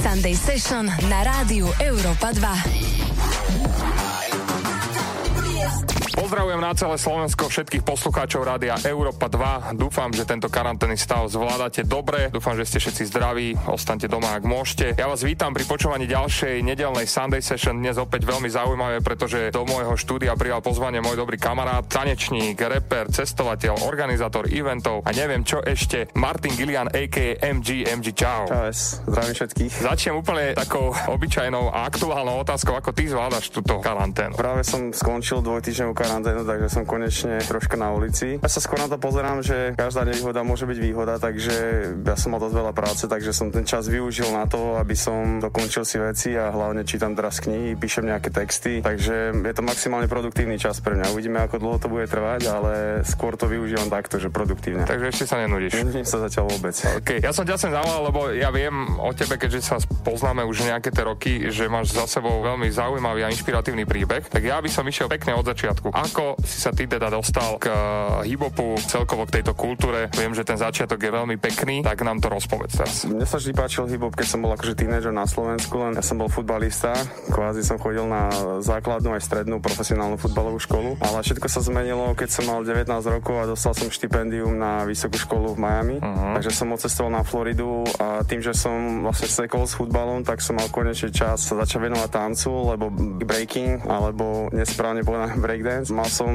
Sunday Session na rádiu Európa 2. Pozdravujem na celé Slovensko všetkých poslucháčov rádia Európa 2. Dúfam, že tento karanténny stav zvládate dobre. Dúfam, že ste všetci zdraví. Ostaňte doma, ak môžete. Ja vás vítam pri počúvaní ďalšej nedeľnej Sunday Session. Dnes opäť veľmi zaujímavé, pretože do môjho štúdia prijal pozvanie môj dobrý kamarát, tanečník, reper, cestovateľ, organizátor eventov a neviem čo ešte, Martin Gilian aka MG. MG, čau. Čas, zdravím všetkých. Začnem úplne takou obyčajnou a aktuálnou otázkou, ako ty zvládaš túto karanténu. Práve som skončil dvojtýždňovú karanténu, takže som konečne troška na ulici. Ja sa skôr na to pozerám, že každá nevýhoda môže byť výhoda, takže ja som mal dosť veľa práce, takže som ten čas využil na to, aby som dokončil si veci a hlavne čítam teraz knihy, píšem nejaké texty, takže je to maximálne produktívny čas pre mňa. Uvidíme, ako dlho to bude trvať, ale skôr to využívam takto, že produktívne. Takže ešte sa nenudíš. Nenudím sa zatiaľ vôbec. OK. Ja som ťa sem zavolal, lebo ja viem o tebe, keďže sa poznáme už nejaké tie roky, že máš za sebou veľmi zaujímavý a inšpiratívny príbeh, tak ja by som išiel pekne od začiatku. Ako si sa ty teda dostal k hip-hopu, celkovo k tejto kultúre? Viem, že ten začiatok je veľmi pekný, tak nám to rozpovedz teraz. Mne sa vždy páčil hip-hop, keď som bol akože tínedžer na Slovensku, len ja som bol futbalista, kvázi som chodil na základnú aj strednú profesionálnu futbalovú školu, ale všetko sa zmenilo, keď som mal 19 rokov a dostal som štipendium na vysokú školu v Miami, takže som odcestoval na Floridu a tým, že som vlastne sekol s futbalom, tak som mal konečne čas sa začať venovať tancu, lebo breaking, alebo nesprávne povedané breakdance. Mal som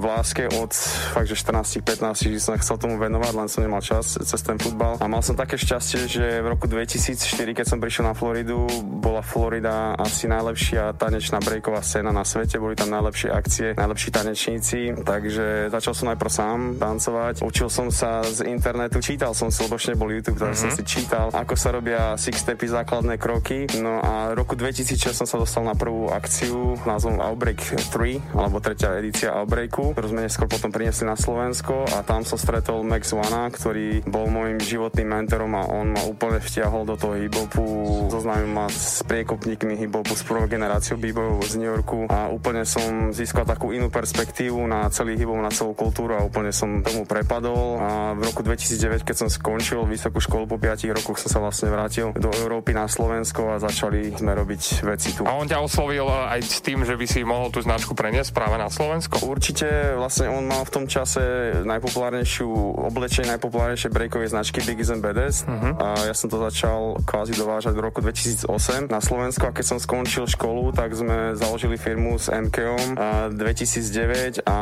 v láske od fakt, že 14-15, že som chcel tomu venovať, len som nemal čas cez ten futbal. A mal som také šťastie, že v roku 2004, keď som prišiel na Floridu, bola Florida asi najlepšia tanečná breaková scéna na svete, boli tam najlepšie akcie, najlepší tanečníci, takže začal som najprv sám tancovať. Učil som sa z internetu, čítal som si, lebo ešte nebol YouTube, takže som si čítal, ako sa robia six-stepy, základné kroky. No a v roku 2006 som sa dostal na prvú akciu názvom Outbreak 3, alebo 3. edícia Outbreaku, ktorú sme neskôr potom priniesli na Slovensko a tam som stretol Max Wana, ktorý bol môjim životným mentorom a on ma úplne vtiahol do toho hip-hopu, zoznámil ma s priekopníkmi hip-hopu z prvou generáciou b-boyov z New Yorku a úplne som získal takú inú perspektívu na celý hip-hop, na celú kultúru a úplne som tomu prepadol a v roku 2009, keď som skončil vysokú školu, po 5 rokoch som sa vlastne vrátil do Európy na Slovensko a začali sme robiť veci tu. A on ťa oslovil aj s tým, že by si mohol tú značku preniesť práve na Slovensko? Určite, vlastne on mal v tom čase najpopulárnejšiu oblečenie, najpopulárnejšie breakové značky Biggest and Baddest a ja som to začal kvázi dovážať v roku 2008 na Slovensku a keď som skončil školu, tak sme založili firmu s MKom 2009 a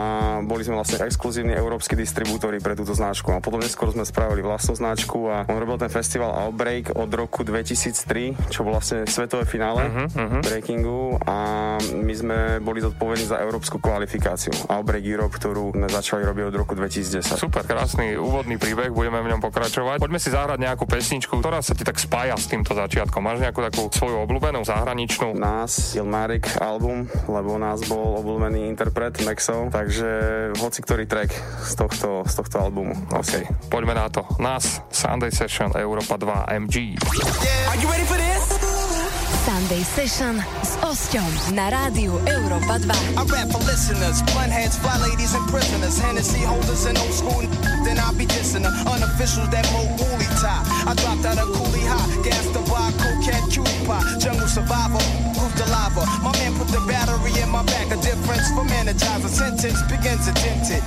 boli sme vlastne exkluzívni európsky distribútori pre túto značku a potom neskôr sme spravili vlastnú značku a on robil ten festival Outbreak od roku 2003, čo bol vlastne svetové finále breakingu a my sme boli zodpovední za európsku kvalifikáciu Outbreak Europe, ktorú sme začali robiť od roku 2010. Super, krásny úvodný príbeh, budeme v ňom pokračovať. Poďme si zahrať nejakú pesničku, ktorá sa ti tak spája s týmto začiatkom. Máš nejakú takú svoju obľúbenú zahraničnú? Nás, Ilmarik album, lebo nás bol obľúbený interpret Maxo, takže hoci ktorý track z tohto albumu. OK, poďme na to. Nás, Sunday Session, Europa 2, MG. Yeah. Are you ready for this? Sunday Session s Osťom na rádiu Európa 2. I rap for listeners, blunt heads, fly ladies and prisoners, Hennessy holders and old school, then I'll be dissing the unofficials that mold woolly tie. I dropped out of coolie high, gassed the wild cocaine cutie pie, jungle survivor, proved the lava. My man put the battery in my back, a difference from energizer, sentence begins to tint it.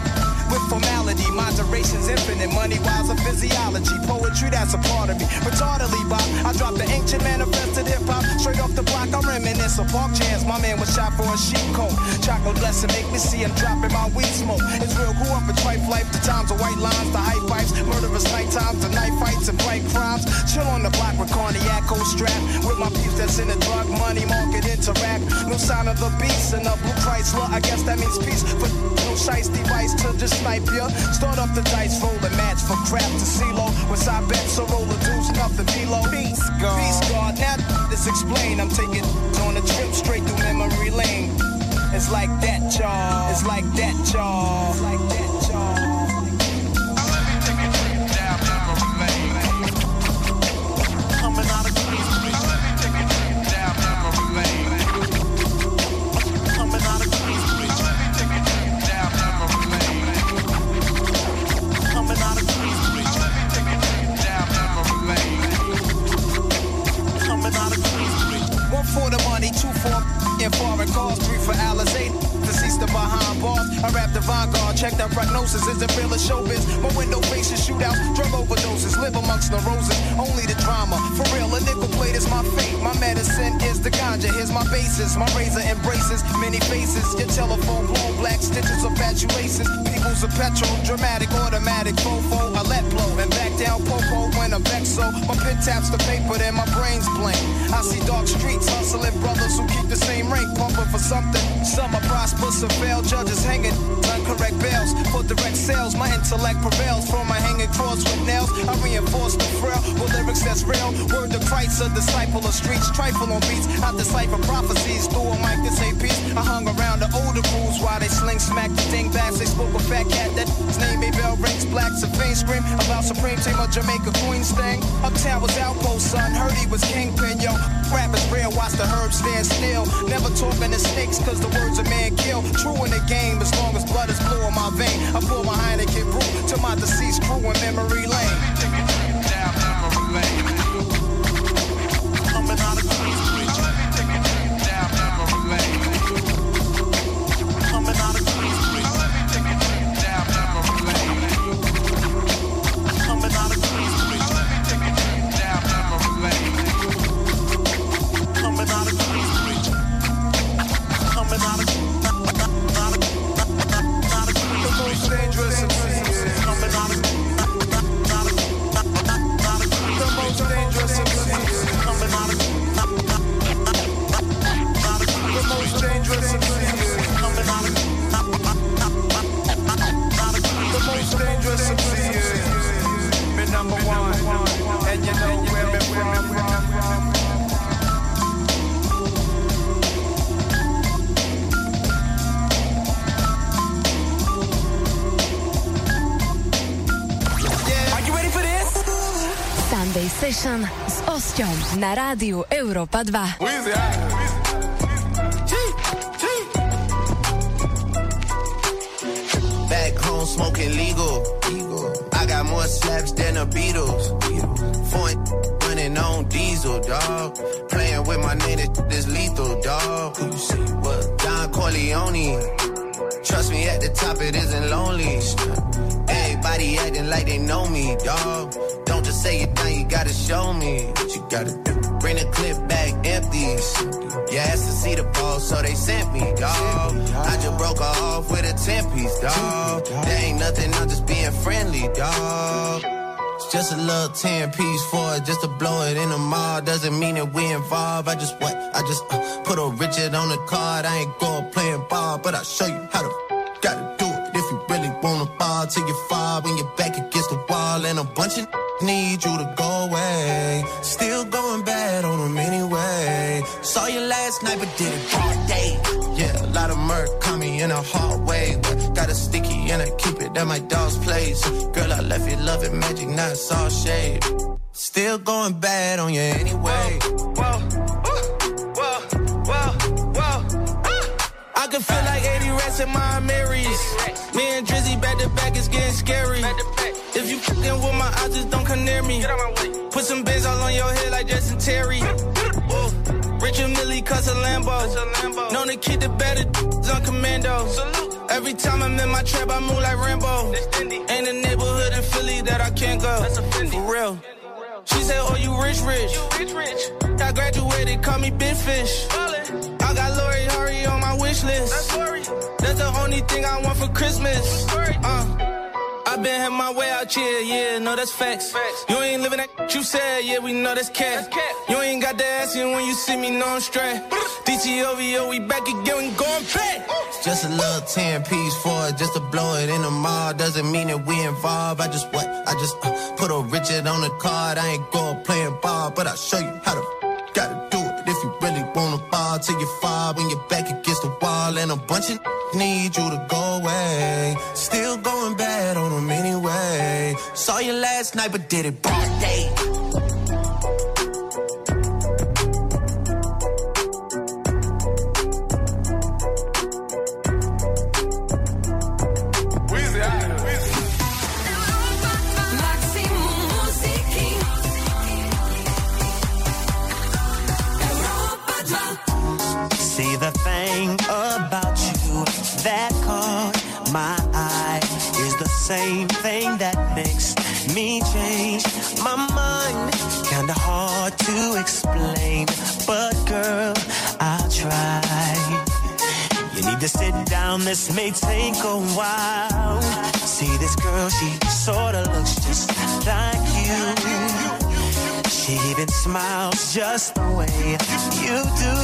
With formality, my duration's infinite, money wise a physiology, poetry that's a part of me. Retardedly, Bob, I dropped the ancient manifested hip-hop, off the block, I reminisce of park jams. My man was shot for a sheep coat. Chocolate blessing, make me see him dropping my weed smoke. It's real, grew up in trife life. The times of white lines, the high fives, murderous night times, the night fights and bright crimes. Chill on the block with Carniac, cold strap. With my peeps that's in the drug money market interact. No sign of the beast in the blue Chrysler. I guess that means peace for no shice device to just snipe ya. Start up the dice, roll a match for crap to CeeLo. Once I bet, so roll a deuce, nothing below. Peace God, peace God. Now this explains. I'm taking on a trip straight through memory lane. It's like that, y'all. It's like that, y'all. It's like that, y'all. Coming out of rap the vanguard, check that prognosis, is it real as showbiz? My window faces, shootouts, drug overdoses, live amongst the roses, only the drama, for real, a nickel plate is my fate, my medicine is the ganja, here's my basis, my razor embraces, many faces, your telephone blown, black stitches of fatuations, people's a petrol, dramatic, automatic, fofo, I let blow, and back down popo when I'm back so, my pen taps the paper, then my brain's blank, I see dark streets, hustling brothers who keep the same rank, pumping for something, some are prosperous and failed, judges hanging, uncorrect bails, for direct sales, my intellect prevails, from my hanging cross with nails, I reinforce the frail, with lyrics that's real, word to Christ, a disciple of streets, trifle on beats, I decipher prophecies, through a mic to say peace, I hung around the older fools, while they sling smack the dingbats, they spoke a fat cat, that his name ain't bell rings, blacks of fame scream, about supreme team of Jamaica Queens thing, uptown was outpost son, heard he was kingpin, yo, rap is real, watch the herb stand still, never talking to snakes, cause the words a man kill, true in the game, as long as blood is blue in my vein, I pour my Heineken brew to my deceased crew in memory lane. Down memory lane. Coming out of Queens Bridge. Down memory lane. Coming out of Queens Bridge. Down memory lane. Coming out of Queens Bridge. Down memory lane. Coming out of Queens Bridge. Coming out of. Session s Osťom na rádiu Európa 2. Back home smoking legal. I got more slaps than the Beatles. Foreign running on diesel, dog. Playing with my name, this lethal, dog. Don Corleone. Trust me, at the top it isn't lonely. Everybody acting like they know me, dog. Don't just say it now, you gotta show me what you gotta do. Bring the clip back empty. You asked to see the ball, so they sent me, dawg. I just broke her off with a 10-piece, dawg. There ain't nothing, I'm just being friendly, dawg. It's just a little 10-piece for it, just to blow it in the mall. Doesn't mean that we involved. I just put a Richard on the card. I ain't going playing ball, but I'll show you how to gotta do it. If you really wanna ball till you fall when you're back against the wall and a bunch of need you to go away. Still going bad on them anyway. Saw you last night but did it all day. Yeah, a lot of murk caught me in a hard way. Got a sticky and I keep it at my dog's place. Girl, I left you loving magic, not saw shade. Still going bad on you anyway. I can feel like 80 rats in my Marys. Me and Drizzy back to back, it's getting scary. If you fucking with my eyes, just don't come near me. Put some bins all on your head like Jason Terry. Richard Millie cuss a Lambo. Known to keep the better d***s on commando. Every time I'm in my trap, I move like Rambo. Ain't a neighborhood in Philly that I can't go. For real. She said, oh, you rich, rich. I graduated, call me Big Fish. I got Lori Hurry on my wish list. That's the only thing I want for Christmas. I been had my way out here, yeah, no, that's facts. You ain't living that you said, yeah, we know that's cat. You ain't got the ass in when you see me, no, I'm straight. DTOVO, we back again, we going back. It's just a little 10-piece for it, just to blow it in the mall. Doesn't mean that we involved. I just put a Richard on the card. I ain't going playing ball, but I'll show you how to gotta do it. If you really wanna ball till you fall when you're back against the wall and a bunch of need you to go away. Still going bad on them anyway. Saw you last night but did it broad day. See the thing about you that caught same thing that makes me change my mind. Kinda hard to explain, but girl, I'll try. You need to sit down, this may take a while. See this girl, she sorta looks just like you. She even smiles just the way you do.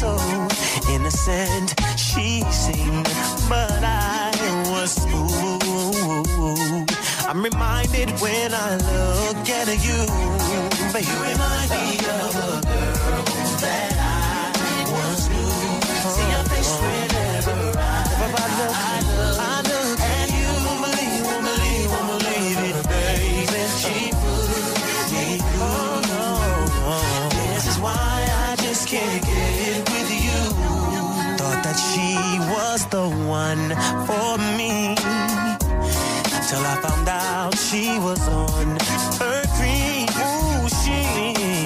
So innocent she seemed, but I was fooled. I'm reminded when I look at you, but you remind me of a girl that I once knew. See your face whenever I look at you. Won't believe it, baby. She fooled me. Oh no, this is why I just can't get it with you. Thought that she was the one for me, till I found out she was on her creep. Ooh, she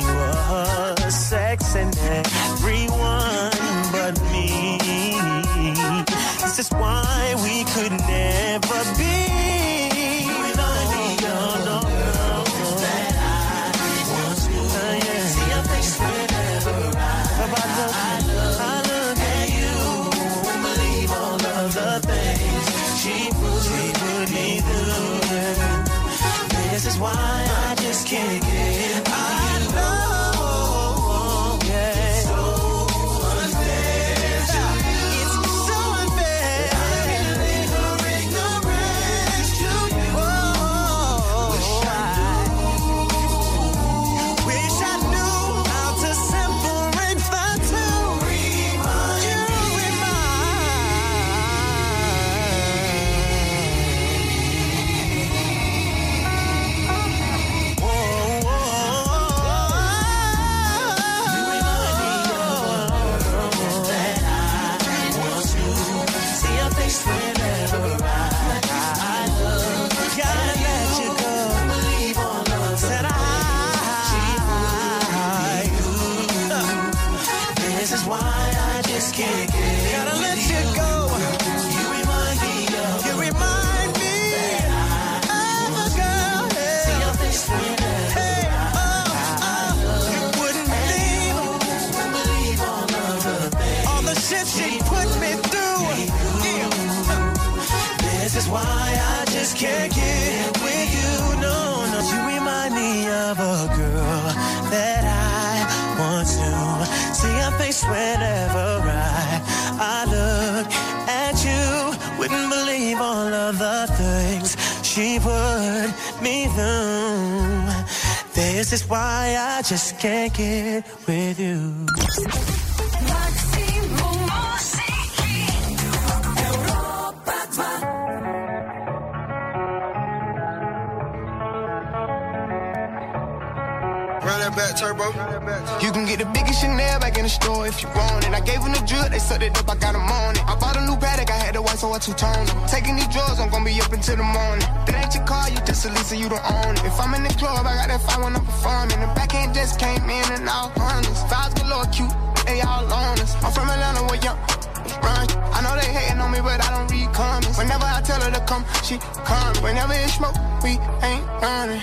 was sexing everyone but me. This is why we could never be. This is why I just can't get by. I know, yeah. It's so unfair to you. It's so unfair. I'm feeling ignorant to you. Oh, wish I knew how to separate the two. Can't get with you, no, no. You remind me of a girl that I once knew. See your face whenever I look at you. Wouldn't believe all of the things she put me through. This is why I just can't get with you. You can get the biggest Chanel back in the store if you want it. I gave them the drip, they sucked it up, I got them on it. I bought a new paddock, I had the white, so I two-toned them. Taking these drugs, I'm gonna be up until the morning. That ain't your car, you just a lease and you don't own it. If I'm in the club, I got that fire when I'm performing. The backhand just came in and all harmless. Vibes galore, cute, they all on us. I'm from Atlanta, where young run. I know they hating on me, but I don't read comments. Whenever I tell her to come, she comes. Whenever it's smoke, we ain't running.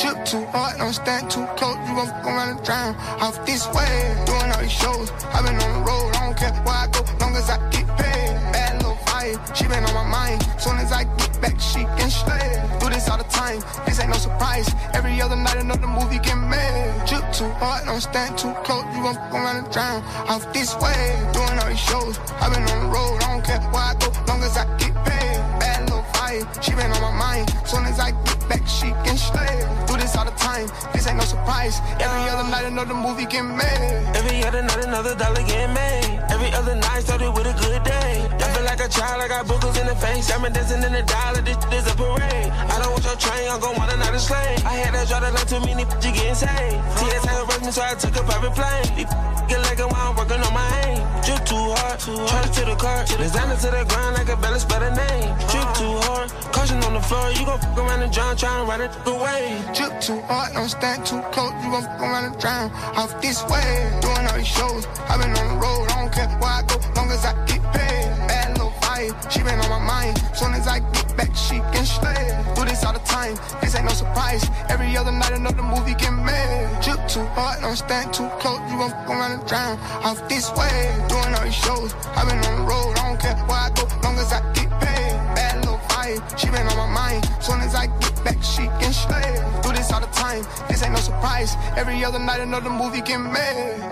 Trip too hard, don't stand too close. You gon' fuck around and drown off this way. Doing all these shows, I've been on the road. I don't care where I go, long as I get paid. Bad little fire, she been on my mind. Soon as I get back, she can slay. Do this all the time, this ain't no surprise. Every other night another movie get made. Trip too hard, don't stand too close. You gon' fuck around and drown off this way. Doing all these shows, I've been on the road. I don't care where I go, long as I get paid. Bad little fire, she been on my mind. Soon as I get back, she can slay. Do this all the time, this ain't no surprise. Every other night another movie get made. Every other night another dollar get made. Every other night started with a good day. I feel like a child, I got boogers in the face. I'm dancing in the dollar, this is a parade. I don't want your train, I'm gon' want another slave. I had a drive that like too many, you getting saved. TSA harassed me, so I took a private plane. Get like a while, I'm working on my aim. Drip too hard, charge to the car. Designer to the ground, like a balance by the name. Drip too hard, caution on the floor. You gon' fuck around and drown, try and run it away. Drip too hard, don't stand too close. You gon' fuck around and drown off this way. Doing all these shows, I've been on the road. I don't care where I go, long as I get paid. Bad little fire, slave. She been on my mind. Soon as I get back, she can slay. Do this all the time. This ain't no surprise. Every other night another movie get made. Trip too hard, don't stand too close. You gon' fuck around and drown off this way. Doing all these shows. I've been on the road. I don't care where I go, long as I get paid. Bad little vibe. She been on my mind. Soon as I get back, she can slay. Do this all the time. This ain't no surprise. Every other night another movie get made.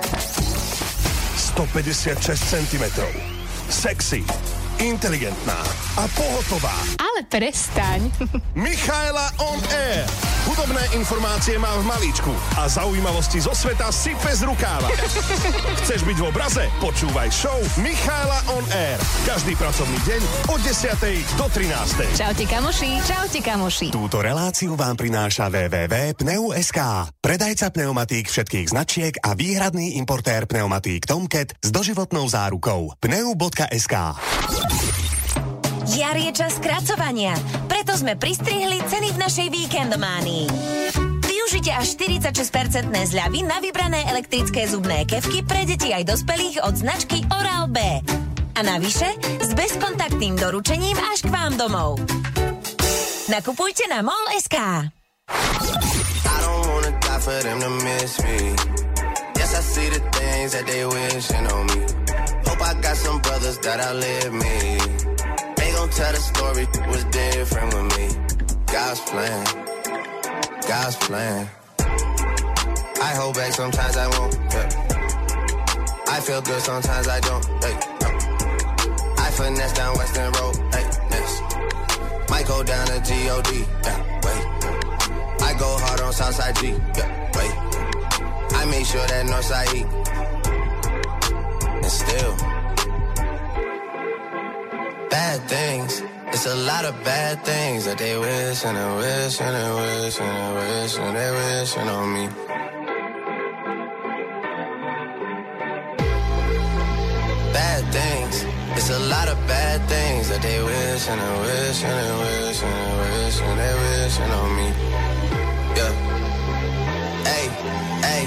156 cm. Sexy, inteligentná a pohotová. Ale prestaň. Michaela on air. Hudobné informácie má v malíčku a zaujímavosti zo sveta sype z rukáva. Chceš byť v obraze? Počúvaj show Michaela on air. Každý pracovný deň od 10. do 13. Čaute kamoši. Čaute kamoši. Túto reláciu vám prináša www.pneu.sk. Predajca pneumatík všetkých značiek a výhradný importér pneumatík Tomcat s doživotnou zárukou. pneu.sk. Jar je čas skracovania, preto sme pristrihli ceny v našej víkendománii. Využite až 46% zľavy na vybrané elektrické zubné kefky pre deti aj dospelých od značky Oral-B. A navyše s bezkontaktným doručením až k vám domov. Nakupujte na mall.sk. For them to miss me. Yes, I see the things that they wishing on me. Hope I got some brothers that outlive me. They gon' tell the story was different with me. God's plan, God's plan. I hold back sometimes I won't, yeah. I feel good sometimes I don't, hey, no. I finesse down Western Road, hey, next. Might go down to G.O.D., yeah, wait. I go hard on Southside G, yeah, wait. I make sure that Northside E. And still, bad things. It's a lot of bad things that they wish and they wish and they wish and they wish and they wish on me. Bad things. It's a lot of bad things that they wish and they wish and they wish and they wish and they wish on me. Hey, hey.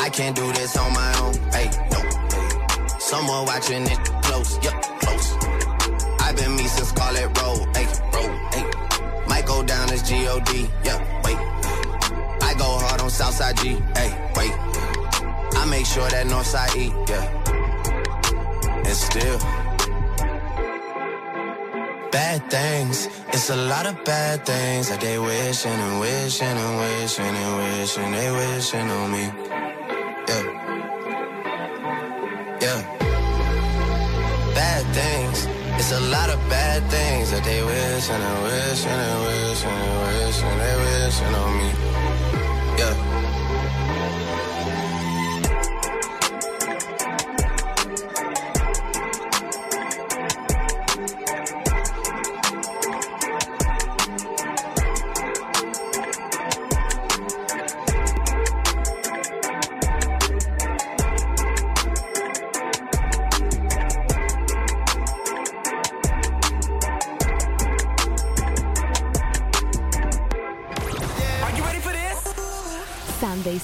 I can't do this on my own, hey, no. Someone watching it close, yup, close. I've been me since Scarlet Road, hey, bro, hey. Might go down as G.O.D., yup, wait. I go hard on Southside G, hey, wait. I make sure that Northside E, yeah. And still, bad things, it's a lot of bad things that they wishing and wishing and wishing and wishing they wishing on me. Yeah, yeah. Bad things, it's a lot of bad things that they wishing and wishing and wishing and wishing they wishing on me. Yeah.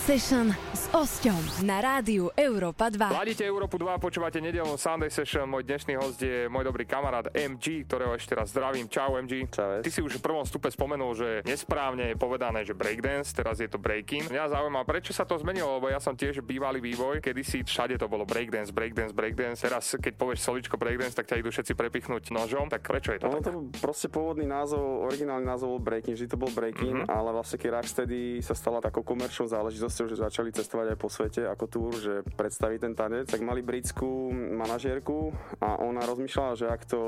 Session s Osťom na rádiu Európa 2. Ladíte Európu 2, počúvate nedeľnú Sunday Session. Môj dnešný host je môj dobrý kamarát MG, ktorého ešte raz zdravím. Čau MG. Čau. Ty si už v prvom stupe spomenul, že nesprávne je povedané, že breakdance, teraz je to breaking. Mňa zaujíma, prečo sa to zmenilo, lebo ja som tiež bývalý vývoj, kedysi všade to bolo breakdance, breakdance, breakdance. Teraz keď povieš slovíčko breakdance, tak ťa idú všetci prepichnúť nožom. Tak prečo je to? No, to proste pôvodný názov, originálny názov bol breaking, že to bol breaking, ale vlastne keď rocksteady sa stala takou komerčnou záležitosťou, príležitosťou, že začali cestovať aj po svete ako túr, že predstaví ten tanec, tak mali britskú manažérku a ona rozmýšľala, že ak to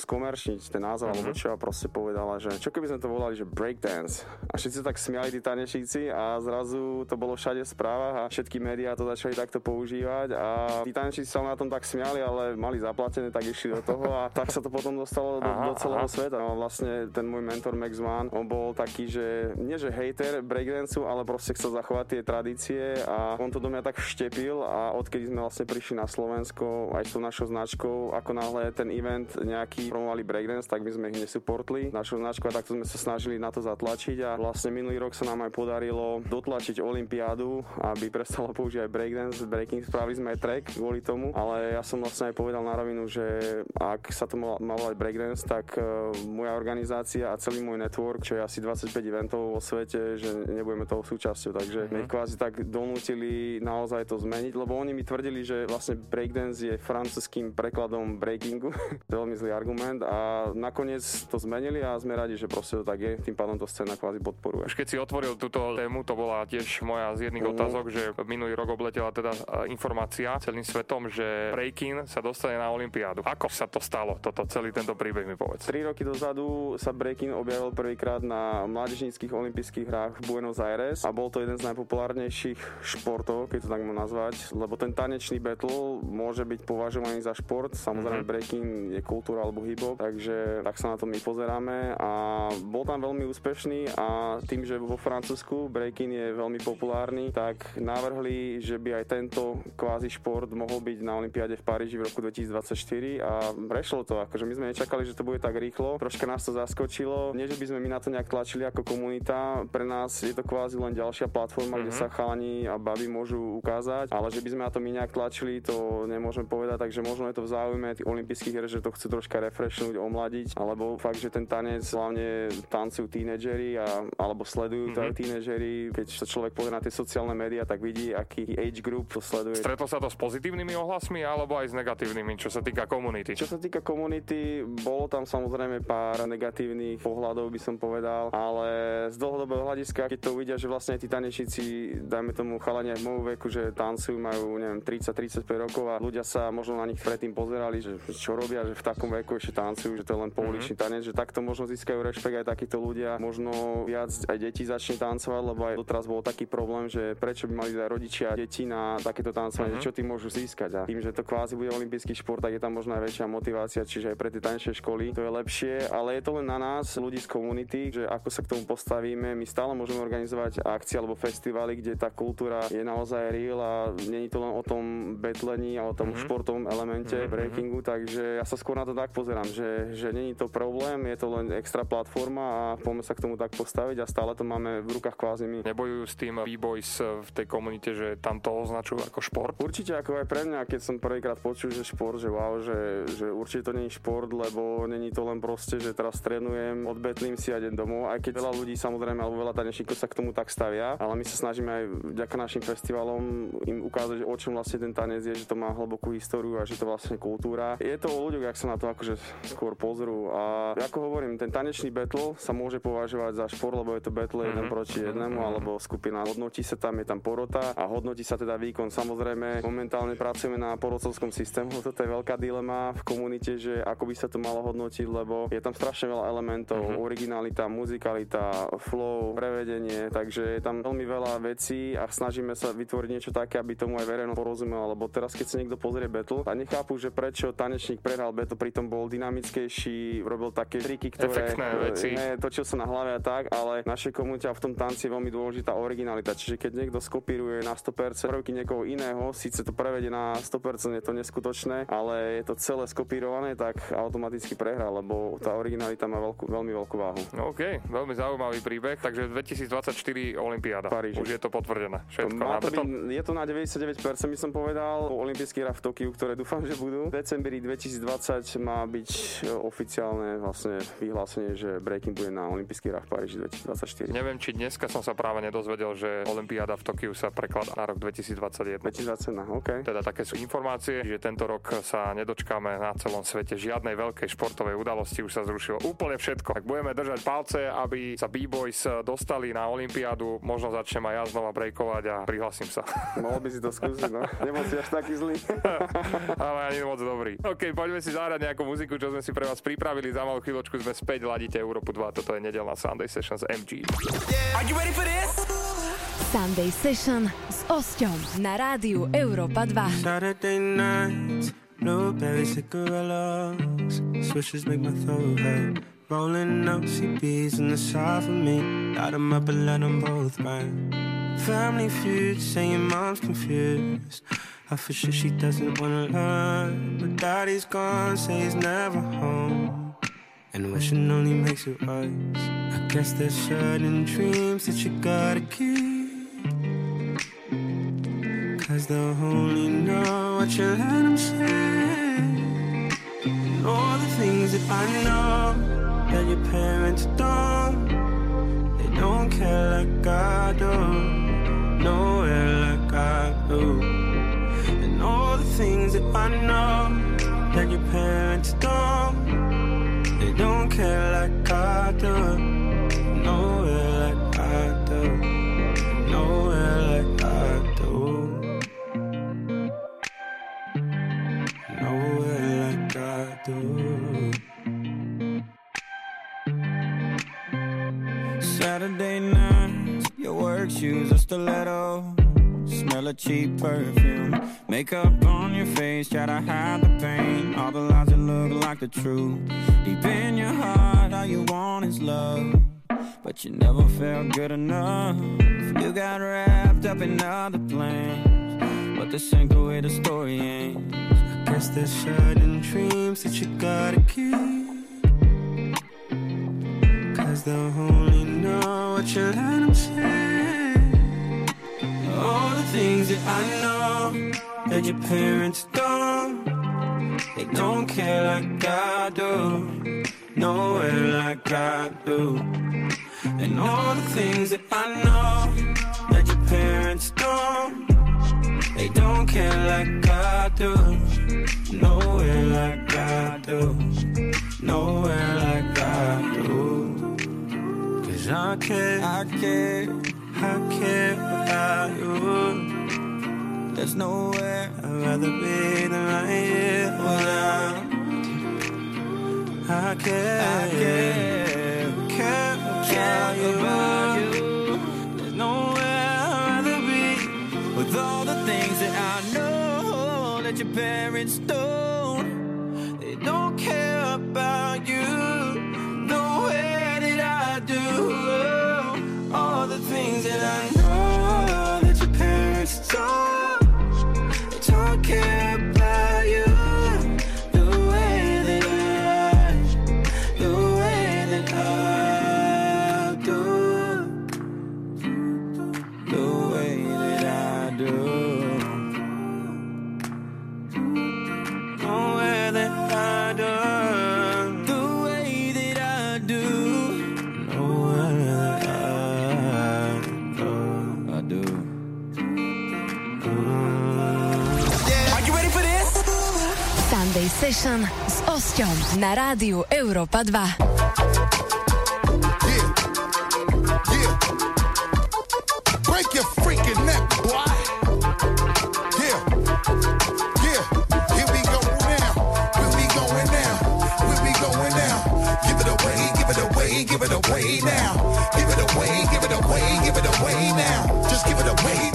skomerčniť, ten názov, alebo čo, a proste povedala, že čo keby sme to volali, že breakdance. A všetci tak smiali tí tanečníci a zrazu to bolo všade v správach a všetky médiá to začali takto používať a tí tanečníci sa na tom tak smiali, ale mali zaplatené, tak išli do toho a tak sa to potom dostalo do celého sveta. No, vlastne ten môj mentor Max Wana, on bol taký, že nie že hejter breakdanceu, ale proste chcel zachovať tie tradície a on to do mňa tak vštepil a odkedy sme vlastne prišli na Slovensko aj s tou našou značkou, ako náhle ten event nejaký promovali breakdance, tak my sme ich nesupportli našou značkou a takto sme sa snažili na to zatlačiť a vlastne minulý rok sa nám aj podarilo dotlačiť olympiádu, aby prestala používať breakdance, breaking, spravili sme aj track kvôli tomu, ale ja som vlastne aj povedal na rovinu, že ak sa to má volať breakdance, tak moja organizácia a celý môj network, čo je asi 25 eventov vo svete, že nebudeme toho súčasťou, takže my kvázi tak donútili naozaj to zmeniť, lebo oni mi tvrdili, že vlastne breakdance je francúzským prekladom breakingu. Veľmi zlý argument a nakoniec to zmenili a sme radi, že proste to tak je, tým pádom to scéna kvázi podporuje. Už keď si otvoril túto tému, to bola tiež moja z jedných otázok, že minulý rok obletela teda informácia celým svetom, že breaking sa dostane na olympiádu. Ako sa to stalo, toto celý tento príbeh mi povedz. 3 roky dozadu sa breaking objavil prvýkrát na mládežníckych olympijských hrách v Buenos Aires a bol to jeden z najpopulárnejších športov, keď to tak mám nazvať, lebo ten tanečný battle môže byť považovaný za šport, samozrejme breaking je kultúra alebo hip-hop, takže tak sa na to my pozeráme a bol tam veľmi úspešný a tým, že vo Francúzsku breaking je veľmi populárny, tak navrhli, že by aj tento kvázi šport mohol byť na olympiáde v Paríži v roku 2024 a prešlo to, akože my sme nečakali, že to bude tak rýchlo, troška nás to zaskočilo, nie že by sme my na to nejak tlačili ako komunita, pre nás je to kvázi len ďalšia platforma, kde sa chalani a baby môžu ukázať, ale že by sme na to my nejak tlačili, to nemôžeme povedať, takže možno je to v záujme tých olympijských hier, že to chcú troška refreshnúť, omladiť, alebo fakt, že ten tanec hlavne tancujú tínedžeri alebo sledujú to aj tínedžeri, keď sa človek pozrie na tie sociálne médiá, tak vidí, aký age group to sleduje. Stretlo sa to s pozitívnymi ohlasmi alebo aj s negatívnymi, čo sa týka komunity? Čo sa týka komunity, bolo tam samozrejme pár negatívnych pohľadov, by som povedal, ale z dlhodobého hľadiska, keď to uvidia, že vlastne tí tanečníci, dajme tomu chalani aj v môjom veku, že tancujú, majú, neviem, 30-35 rokov a ľudia sa možno na nich predtým pozerali, že čo robia, že v takom veku ešte tancujú, že to je len pouličný tanec, že takto možno získajú rešpekt aj takíto ľudia, možno viac aj deti začne tancovať, lebo aj doteraz bol taký problém, že prečo by mali dať rodičia deti na takéto tancovanie, čo tým môžu získať. A tým, že to kvázi bude olympijský šport, tak je tam možno aj väčšia motivácia, čiže aj pre tie tanečné školy to je lepšie, ale je to len na nás, ľudí z komunity, že ako sa k tomu postavíme. My stále môžeme organizovať akcie alebo festivály, kde tá kultúra je naozaj real a nie je to len o tom betlení a o tom športovom elemente breakingu, takže ja sa skôr na to tak pozerám, že nie je to problém, je to len extra platforma a poďme sa k tomu tak postaviť a stále to máme v rukách kvázi my. Nebojujú s tým B-boys v tej komunite, že tam to označujú ako šport? Určite, ako aj pre mňa, keď som prvýkrát počul, že šport, že wow, že určite to nie je šport, lebo nie je to len proste, že teraz trénujem, odbetlím si a idem domov, aj keď veľa ľudí samozrejme alebo veľa tanečníkov sa k tomu tak stavia, ale my sa snažíme aj vďaka našim festivalom im ukázať, že o čom vlastne ten tanec je, že to má hlbokú históriu a že to vlastne kultúra. Je to o ľuďoch, jak sa na to akože skôr pozrú a ako hovorím, ten tanečný battle sa môže považovať za šport, lebo je to battle jeden proti jednému alebo skupina. Hodnotí sa tam, je tam porota a hodnotí sa teda výkon. Samozrejme, momentálne pracujeme na porotcovskom systému. Toto je veľká dilema v komunite, že ako by sa to malo hodnotiť, lebo je tam strašne veľa elementov, originalita, muzikalita, flow, prevedenie, takže je tam veľmi veľa vecí a snažíme sa vytvoriť niečo také, aby tomu aj verejno porozumelo, lebo teraz keď sa niekto pozrie battle a nechápu, že prečo tanečník prehral battle, pritom bol dynamickejší, robil také triky, ktoré točil sa na hlave a tak, ale našej komunite a v tom tanci je veľmi dôležitá originalita, čiže keď niekto skopíruje na 100% prvky niekoho iného, síce to prevede na 100%, je to neskutočné, ale je to celé skopírované, tak automaticky prehrá, lebo tá originalita má veľmi veľkú váhu. OK, veľmi zaujímavý príbeh, takže 2024 olympiáda. Paríž. Už je to potvrdené. Všetko. Je to na 99%, by som povedal. Olympijský hra v Tokiu, ktoré dúfam, že budú. V decembri 2020 má byť oficiálne vlastne vyhlásenie, že breaking bude na olympijských hrách v Paríži 2024. Neviem, či dneska som sa práve nedozvedel, že olympiáda v Tokiu sa prekladá na rok 2021. 2021, OK. Teda také sú informácie, že tento rok sa nedočkáme na celom svete žiadnej veľkej športovej udalosti, už sa zrušilo úplne všetko. Tak budeme držať palce, aby sa B-boys dostali na olympiádu. Možno začneme aj ja znova brejkovať a prihlasím sa. Mohol by si to skúsiť, no. Nebol si až taký zlý. Ale ani moc dobrý. OK, poďme si zahrať nejakú muziku, čo sme si pre vás pripravili. Za malú chvíľočku sme späť, ladíte Európu 2. Toto je nedeľná Sunday Session z MG. Yeah. Are you ready for this? Sunday Session s Osťom na rádiu Európa 2. Saturday night, blueberry cigarillos, swishes make my throat hurt. Rolling up CBs on the side for me. Light them up and let them both burn. Family feud, saying mom's confused. I feel shit she doesn't wanna learn. But daddy's gone, say he's never home. And wishing only makes it worse. I guess there's certain dreams that you gotta keep. Cause they'll only know what you let them say. And all the things that I know that your parents don't. They don't care like I do. Nowhere like I do. And all the things that I know that your parents don't. They don't care like I do. Nowhere like I do. Nowhere like I do. Nowhere like I do. Saturday night, your work shoes are stiletto. Smell of cheap perfume. Makeup on your face, try to hide the pain. All the lies that look like the truth. Deep in your heart, all you want is love. But you never felt good enough. You got wrapped up in other plans. But this ain't the way the story ends. I guess there's certain dreams that you gotta keep. They'll only know what you let them say. All the things that I know that your parents don't. They don't care like I do. Nowhere like I do. And all the things that I know that your parents don't. They don't care like I do. Nowhere like I do. Nowhere like I do. I care, I care, I care about you. There's nowhere I'd rather be than right here when I care, I care, care about you. There's nowhere I'd rather be. With all the things that I know that your parents don't. They don't care about you. All the things that I know that your parents don't care about you the way that I do, the way that I do, the way that I do. Session s Osťom na rádiu Európa 2. Yeah. Yeah. Break your freaking neck, boy. Yeah. Yeah. Here we go now. We'll be going now. We'll be going now. Give it away, give it away, give it away now. Give it away, give it away, give it away now. Just give it away.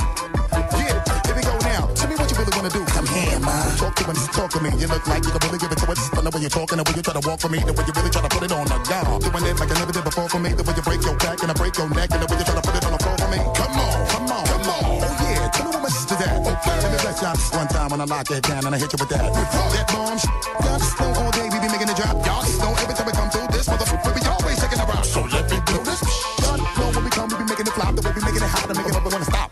Do. Come here, man. Talk to me, talk to me. You look like you can really give it to it. I know when you're talking, the way you try to walk for me, the way you really try to put it on the ground. Doing it like I never did before for me, the way you break your back and I break your neck, and the way you try to put it on the floor for me. Come on, come on, come on. Oh yeah, tell me what my sister that. Okay, let me bless y'all just one time when I lock it down and I hit you with that. That bomb, y'all just know all day we be making it drop. Y'all just know every time we come through this motherfucker, we always taking a rock. So let me do this. Y'all know when we come, we be making it flop, the way we making it hot, and making it up, we wanna stop.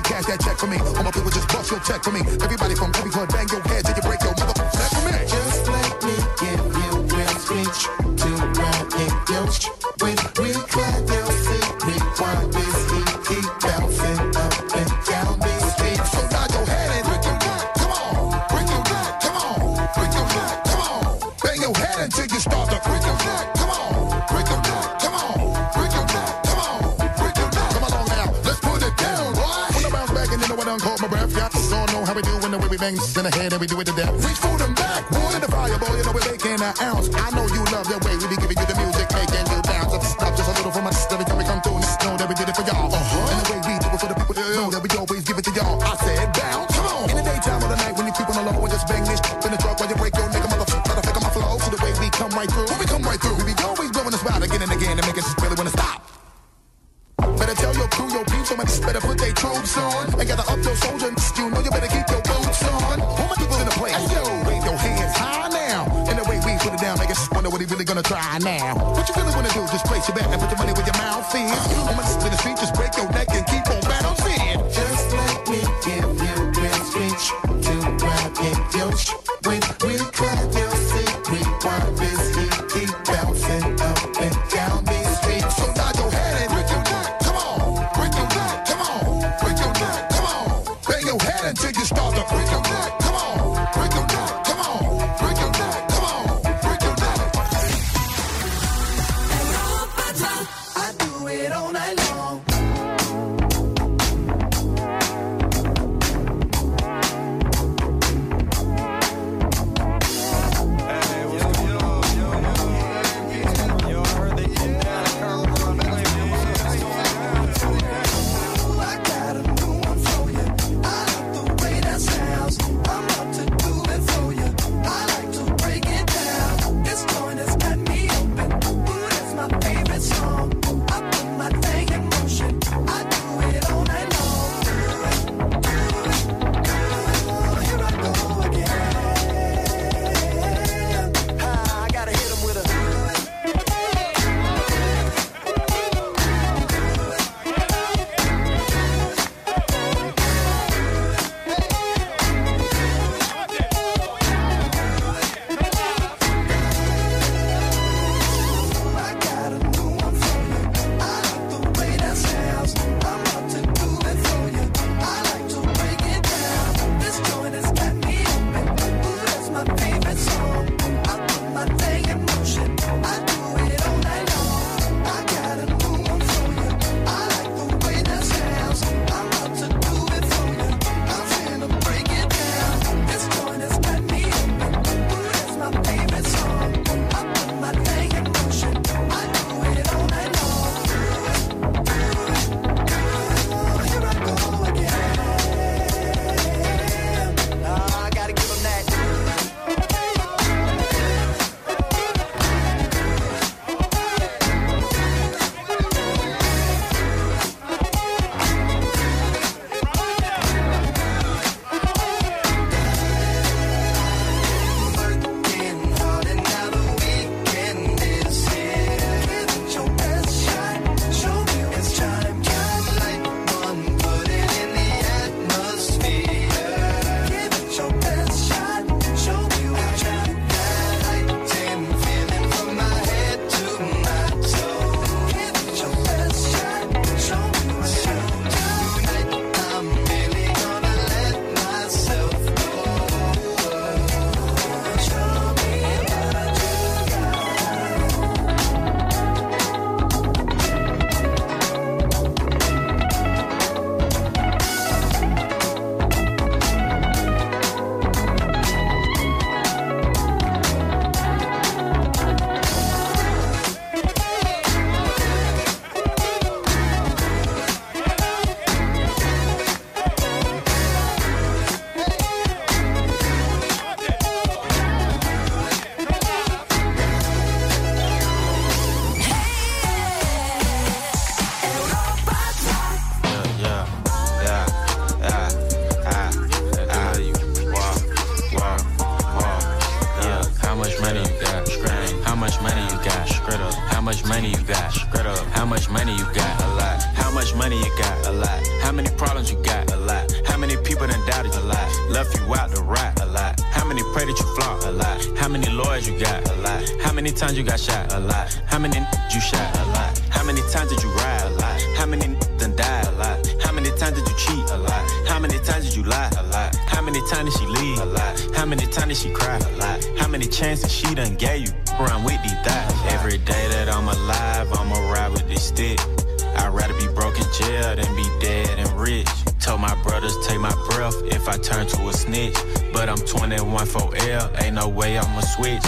Cash that check for me. All my people just bust your check for me. Everybody from every hood, bang your head till you break your motherfucking neck for me. Just let me give you a speech to run in your sh- with me. Glad you'll see me. Why is he keep bouncing up and down these streets? So nod your head and break your neck. Come on. Break your neck. Come on. Break your neck. Come on. Bang your head until you start to break your neck. Come on. Break your neck. Come on. Break your neck. Come on. Break your neck. know I done caught my breath. Got the song, know how we do and the way we bang this in the head and we do it to death. Reach for them back, wood in the fire, boy, you know we're making an ounce. I know you love the way we be giving you the music, making you bounce. If you stop just a little from my sister, every time we come through, just know that we did it for y'all. And the way we do it for the people, you know that we always give it to y'all. I said bounce, come on. In the daytime or the night when you keep on the low and just bang this in the truck while you break your nigga motherfucker, motherfucker, my flow. So the way we come right through, when we come right through, we be always blowing the spot again and again and making us really want to stop. Better tell your crew, your peeps, so much better put their troops on. And gotta up your soldiers, you know you better keep your boots on. All my people in the place, hey, yo, wave your hands high now. And the way we put it down, make us wonder what he really gonna try now. What you really wanna do, just place your bet and put your money where your mouth is. I'm gonna spin the street, just break your neck and keep on bouncing. Just let me give you a speech to grab in your sh**. When we cut your seat, we want this to keep bouncing up and down these streets. So nod your head and break your neck. Until you start to break your neck, come on, break your neck, come on, break your neck, come on, break your neck. I do it all night long. Hey, yo, yo, heard they did that curl from LA. I got a new one for you. I'm up to do it for you. I like to break it down. This joint has got me open. Ooh, that's my favorite song. I put my thing in motion. I do it all night long. Girl, here I go again. I gotta hit him with a told my brothers take my breath if I turn to a snitch, but I'm 21 for L, ain't no way I'ma switch.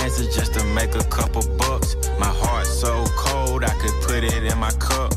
Chances just to make a couple bucks. My heart so cold, I could put it in my cup.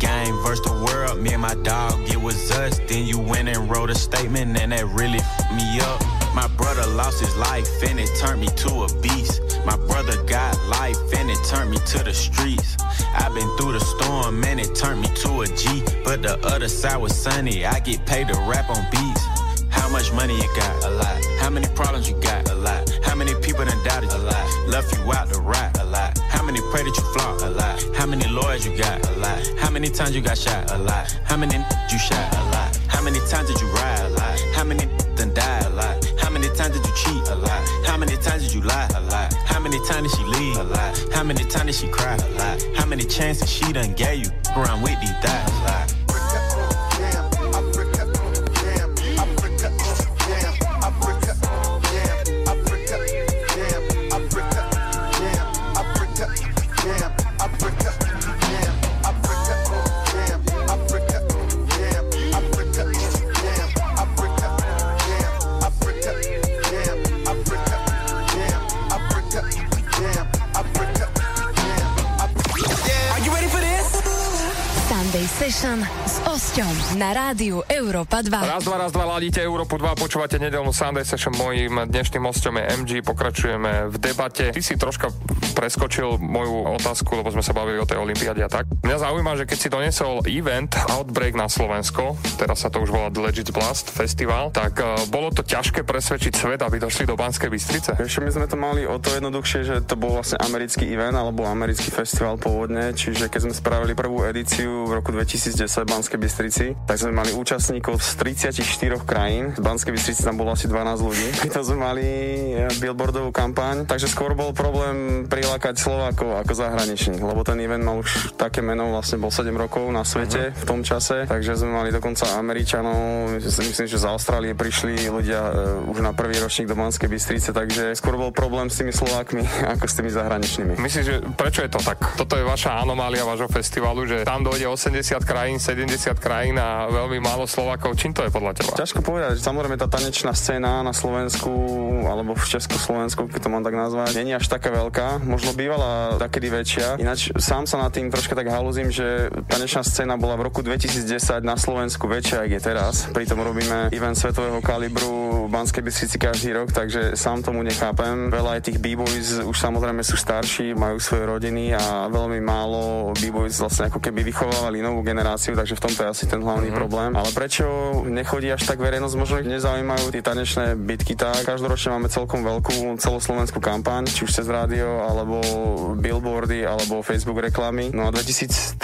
Game versus the world, me and my dog, it was us. Then you went and wrote a statement, and that really f***ed me up. My brother lost his life, and it turned me to a beast. My brother got life, and it turned me to the streets. I've been through the storm, and it turned me to a G. But the other side was sunny, I get paid to rap on beats. How much money you got? A lot. How many problems you got? A lot. How many people done doubted you? A lot. Left you out to rot? A lot. How many pray that you flaunt? A lot. How many lawyers you got? A lot. How many times you got shot? A lot. How many you shot? A lot. How many times did you ride? A lot. How many done died? A lot. How many times did you cheat? A lot. How many times did you lie? A lot. How many times did she leave? A lot. How many times did she cry? A lot. How many chances she done gave you? Around with these thighs? A lot. Na rádiu Európa 2. Raz, dva, ladíte Európu 2, počúvate nedeľnú Sunday Session. Mojím dnešným hosťom je MG, pokračujeme v debate. Ty si troška preskočil moju otázku, lebo sme sa bavili o tej olympiáde a tak. Mňa zaujíma, že keď si doniesol event Outbreak na Slovensko, teraz sa to už volá The Legit Blast festival, tak bolo to ťažké presvedčiť svet, aby došli do Banskej Bystrice. Ešte my sme to mali o to jednoduchšie, že to bol vlastne americký event alebo americký festival pôvodne, čiže keď sme spravili prvú edíciu v roku 2010 v Banskej Bystrici, tak sme mali účastníkov z 34 krajín. Z Banskej Bystrice tam bolo asi 12 ľudí. Pritom sme mali billboardovú kampaň, takže skôr bol problém prilákať Slovákov ako zahraničných, lebo ten event mal už také meno, vlastne bol 7 rokov na svete v tom čase, takže sme mali dokonca Američanov, myslím, že z Austrálie prišli ľudia už na prvý ročník do Banskej Bystrice, takže skôr bol problém s tými Slovákmi ako s tými zahraničnými. Myslím, že prečo je to tak? Toto je vaša anomália vášho festivalu, že tam dojde 80 krajín, 70 krajín a veľmi málo Slovákov. Čím to je podľa teba? Ťažko povedať. Samozrejme tá tanečná scéna na Slovensku alebo v Česko-Slovensku, keď to mám tak nazvať, nie je až taká veľká. Možno bývala takedy väčšia. Ináč sám sa nad tým troška tak halúzim, že tanečná scéna bola v roku 2010 na Slovensku väčšia, ako je teraz. Pritom robíme event svetového kalibru v Banskej Bystrici každý rok, takže sám tomu nechápem. Veľa aj tých b-boys už samozrejme sú starší, majú svoje rodiny a veľmi málo b-boys vlastne ako keby vychovávali novú generáciu, takže v tomto je asi ten hlavný problém, ale prečo nechodí až tak verejnosť, možno ich nezaujímajú tie tanečné bitky tak. Každoročne máme celkom veľkú celoslovenskú kampaň, či už cez rádio, alebo billboardy, alebo Facebook reklamy. No a 2013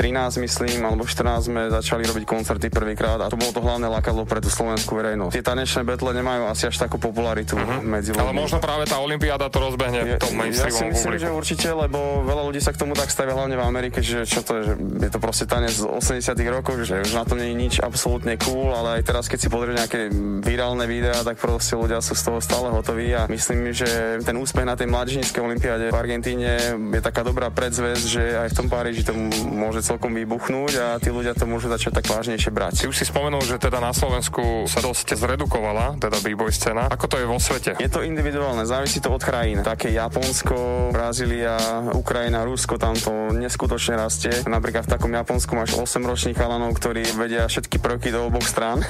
myslím, alebo 14 sme začali robiť koncerty prvýkrát a to bolo to hlavné lákadlo pre tú slovenskú verejnosť. Tie tanečné betle nemajú asi až takú popularitu medzi ľuďmi. Ale možno práve tá olympiáda to rozbehne v tom mainstreamovom publiku. Ja si myslím, že určite, lebo veľa ľudí sa k tomu tak stavia, hlavne v Amerike, že čo to je, že je to proste tanec z 80-tých rokov, že už na tom nie je nič absolútne cool, ale aj teraz, keď si pozrieš nejaké virálne videá, tak proste ľudia sú z toho stále hotoví a myslím, že ten úspech na tej mládežníckej olympiáde v Argentíne je taká dobrá predzvesť, že aj v tom Paríži to môže celkom vybuchnúť a tí ľudia to môžu začať tak vážnejšie brať. Ty už si spomenul, že teda na Slovensku sa dosť zredukovala, teda b-boy scéna. Ako to je vo svete? Je to individuálne, závisí to od krajín. Také Japonsko, Brazília, Ukrajina, Rusko, tam to neskutočne rastie. Napríklad v takom Japonsku máš 8-ročných chalanov, ktorí vedia všetky prvky do oboch strán.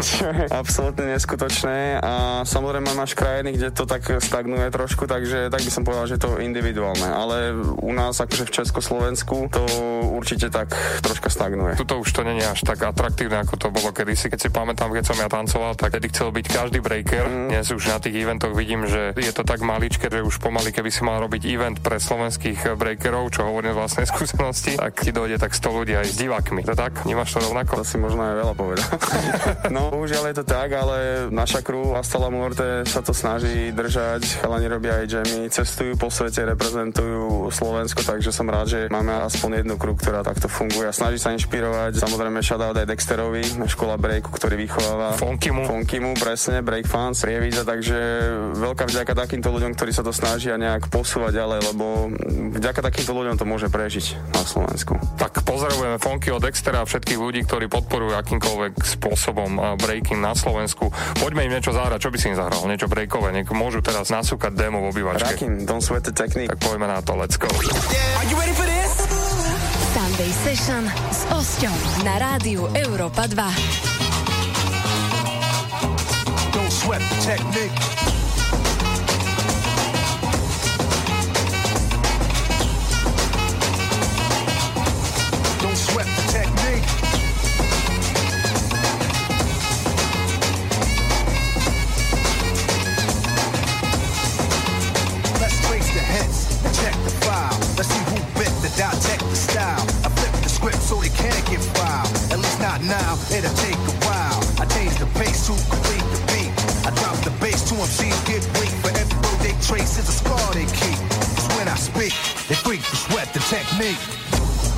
Čo je absolútne neskutočné a samozrejme máš krajiny, kde to tak stagnuje trošku, takže tak by som povedal, že to individuálne, ale u nás akože v Československu to určite tak troška stagnuje. Tuto už to nie je až tak atraktívne, ako to bolo kedysi, keď si pamätám, keď som ja tancoval, tak kedy chcel byť každý breaker. Dnes už na tých eventoch vidím, že je to tak maličké, že už pomaly, keby si mal robiť event pre slovenských breakerov, čo hovorím z vlastnej skúsenosti, tak ti dojde tak 100 ľudí aj s divákmi. To tak? Nemáš to rovnako. Asi možno aj veľa povedal. No, bohužiaľ je to tak, ale naša crew Astala Morte sa to snaží držať. Chalani robia aj jammy, cestujú po svete, reprezentujú Slovensko, takže som rád, že máme aspoň jednu crew, ktorá takto funguje a snaží sa inšpirovať. Samozrejme shoutout aj Dexterovi, škola breaku, ktorý vychováva Fonkimu, presne, break fans, Prievidza, takže veľká vďaka takýmto ľuďom, ktorí sa to snažia nejak posúvať ďalej, lebo vďaka takýmto ľuďom to môže prežiť na Slovensku. Tak pozdravujeme Fonkyho, Dextera a všetkých ľudí, ktorí podporujú akýmkoľvek spôsobom breaking na Slovensku. Poďme im niečo zahrať, čo by si im zahral? Niečo breakové, nech môžu teraz nasúkať demo v obývačke. Rakim, Don't Sweat the Technique. Tak poďme na to, let's go. Are you ready for this? Sunday Session s Osťom na rádiu Europa 2. Don't sweat the technique. Now, it'll take a while. I change the pace to complete the beat. I drop the bass to MCs get weak. For every road they trace is a scar they keep. Cause when I speak, they freak to sweat the technique.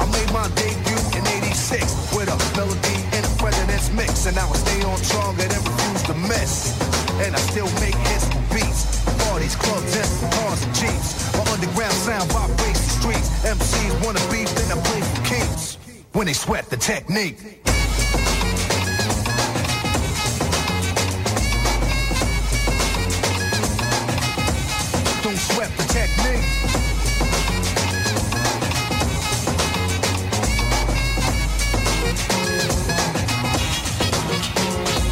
I made my debut in 86 with a melody and a president's mix. And I will stay on stronger than refuse to miss. And I still make hits for beats. Parties, clubs, and cars and jeeps. My underground sound vibrates the streets. MCs wanna beef, then I play for keeps. When they sweat the technique. Sweat the technique.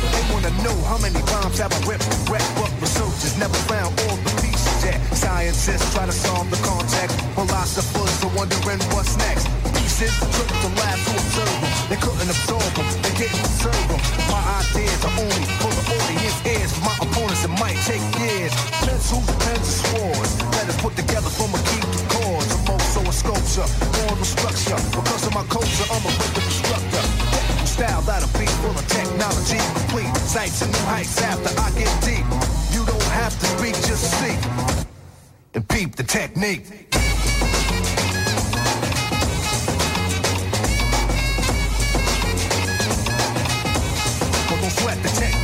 They wanna know how many bombs have I ripped and wrecked, but researchers never found all the pieces yet. Scientists try to solve the context, philosophers are wondering what's next. Pieces took the lab to observe them, they couldn't absorb them, they didn't deserve them. My ideas are only for the audience ears, for my opponents it might take years. Pencils, pens, and swords, letters put together from a key to chords. I'm also a sculpture, formal structure. Because of my culture, I'm a rhythm instructor. Technical style that'll be full of technology, complete sights and new heights after I get deep. You don't have to speak, just see and peep the technique. But don't sweat the technique.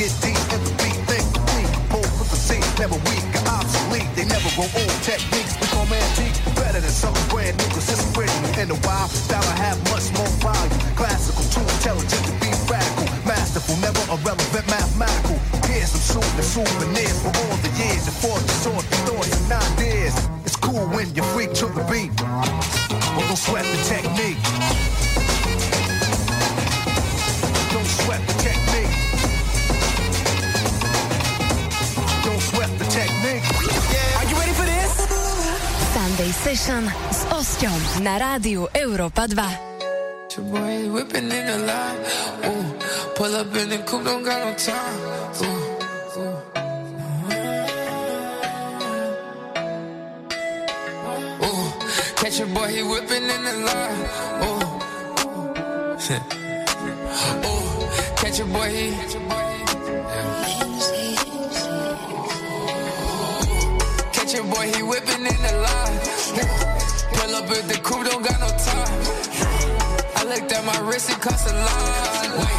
Get deep and the beat, think complete. Both with the scene, never weak or obsolete. They never grow old, techniques become antiques. Better than something brand new, cause it's original. In a wild style, I have much more volume. Classical, too intelligent to be radical. Masterful, never irrelevant, mathematical. Here's some souvenirs for all the years. And for the sort of thoughts and ideas. It's cool when you freak to the beat. But don't sweat the technique. Don't sweat the technique. Sweat the technique. Yeah. Are you ready for this? Sunday Session s Osťom na rádiu Europa 2. Your boy is whipping in the line. Ooh, pull up in the coupe, don't got no time. Ooh, ooh. Uh-huh. Ooh, catch your boy, he whipping in the line. Ooh, ooh, catch your boy, he. Yeah. Your boy, he whipping in the line. Pull up at the coupe, don't got no time. I looked at my wrist, it cost a line. Wait,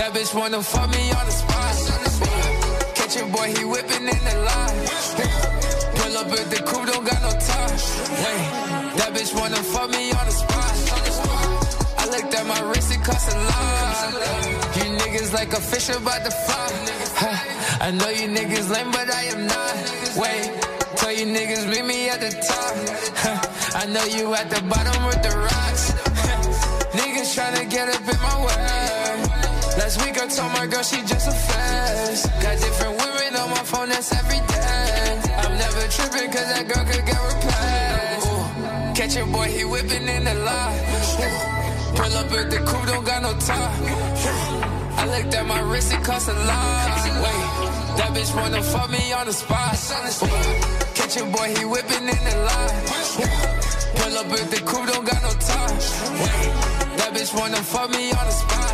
that bitch wanna fuck me on the spot. Catch your boy, he whipping in the line. Pull up at the coupe, don't got no time. Wait, that bitch wanna fuck me on the spot. I looked at my wrist, it cost a line. You niggas like a fish about to fly. I know you niggas lame, but I am not. Wait. Tell you niggas leave me at the top. I know you at the bottom with the rocks. Niggas tryna get up in my way. Last week I told my girl she just a fast. Got different women on my phone, that's every day. I'm never tripping cause that girl could get replaced. Ooh. Catch your boy, he whipping in the lot. Pull up at the coupe, don't got no time. I looked at my wrist, it cost a lot. Wait, that bitch wanna fuck me on the spot. Catch your boy, he whipping in the line. Pull up with the coupe, don't got no time. Wait, that bitch wanna fuck me on the spot.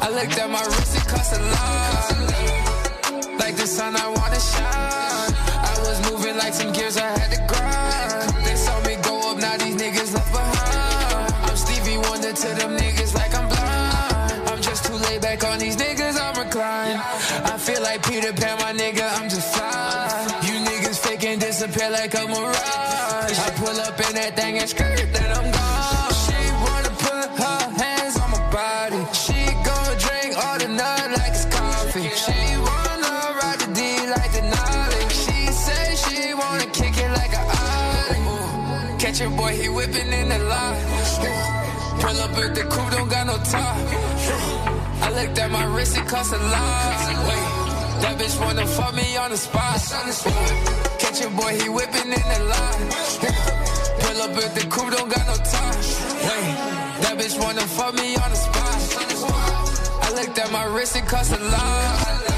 I looked at my wrist, it cost a lot. Like the sun, I wanna shine. I was moving like some gears, I had to grind. They saw me go up, now these niggas left behind. I'm Stevie Wonder to them niggas like I'm blind. I'm just too laid back on these niggas, I'm reclined. I feel like Peter Pan, my nigga, I'm just fly. You niggas fake and disappear like a mirage. I pull up in that thing and skirt, then I'm gone. She wanna put her hands on my body. She gon' drink all the night like it's coffee. She wanna ride the D like the Naughty. She say she wanna kick it like a Audi. Catch your boy, he whipping in the lot. Pull up with the coupe, don't got no top. I looked at my wrist, it cost a lot. Wait, that bitch wanna fuck me on the spot. Catch your boy, he whipping in the line. Pull up with the coupe, don't got no top. Wait, that bitch wanna fuck me on the spot. I looked at my wrist, it cost a lot.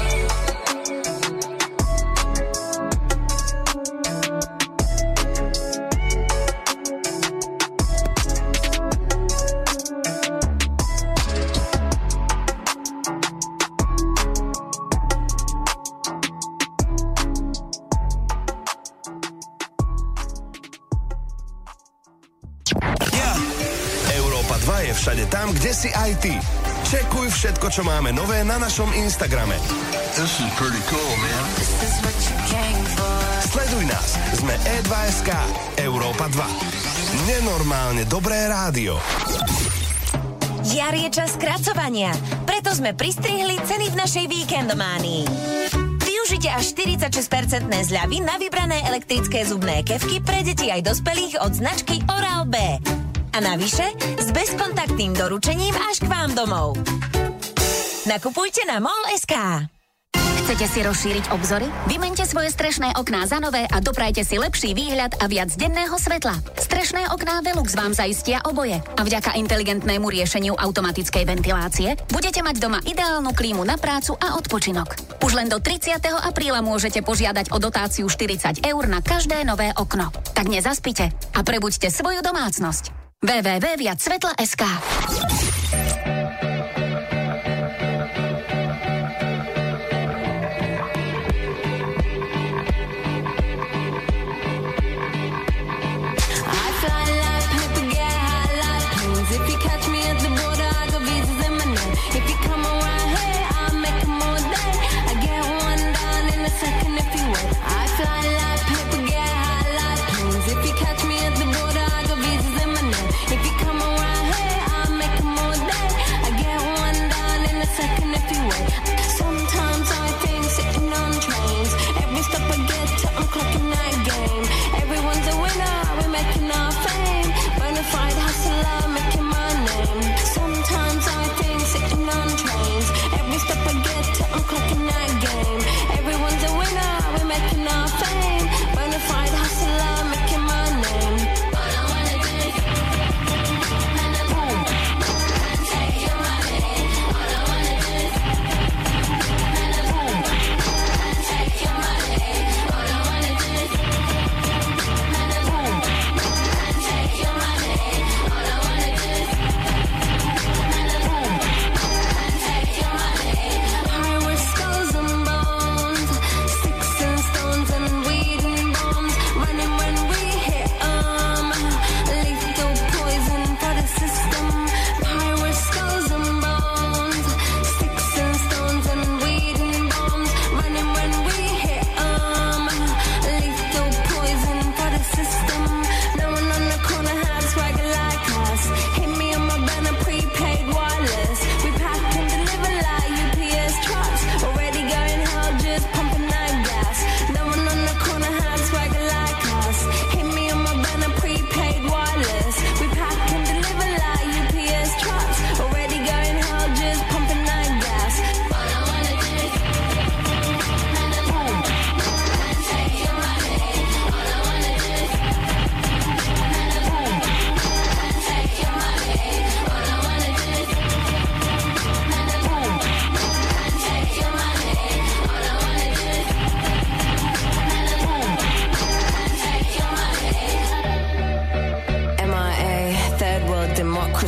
Všade tam, kde si aj ty. Čekuj všetko, čo máme nové na našom Instagrame. This is pretty cool, man. This is what you came for. Sleduj nás. Sme E2SK. Európa 2. Nenormálne dobré rádio. Jar je čas skracovania. Preto sme pristrihli ceny v našej víkendománii. Využite až 46% zľavy na vybrané elektrické zubné kefky pre deti aj dospelých od značky Oral-B. A navyše s bezkontaktným doručením až k vám domov. Nakupujte na mall.sk. Chcete si rozšíriť obzory? Vymeňte svoje strešné okná za nové a doprajte si lepší výhľad a viac denného svetla. Strešné okná Velux vám zaistia oboje a vďaka inteligentnému riešeniu automatickej ventilácie budete mať doma ideálnu klímu na prácu a odpočinok. Už len do 30. apríla môžete požiadať o dotáciu 40 eur na každé nové okno. Tak nezaspite a prebuďte svoju domácnosť. www.viacsvetla.sk. If you come around here, I'll make a move.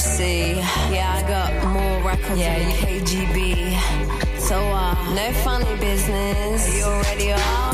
see. Yeah, I got more records than KGB. So, no funny business. You already are.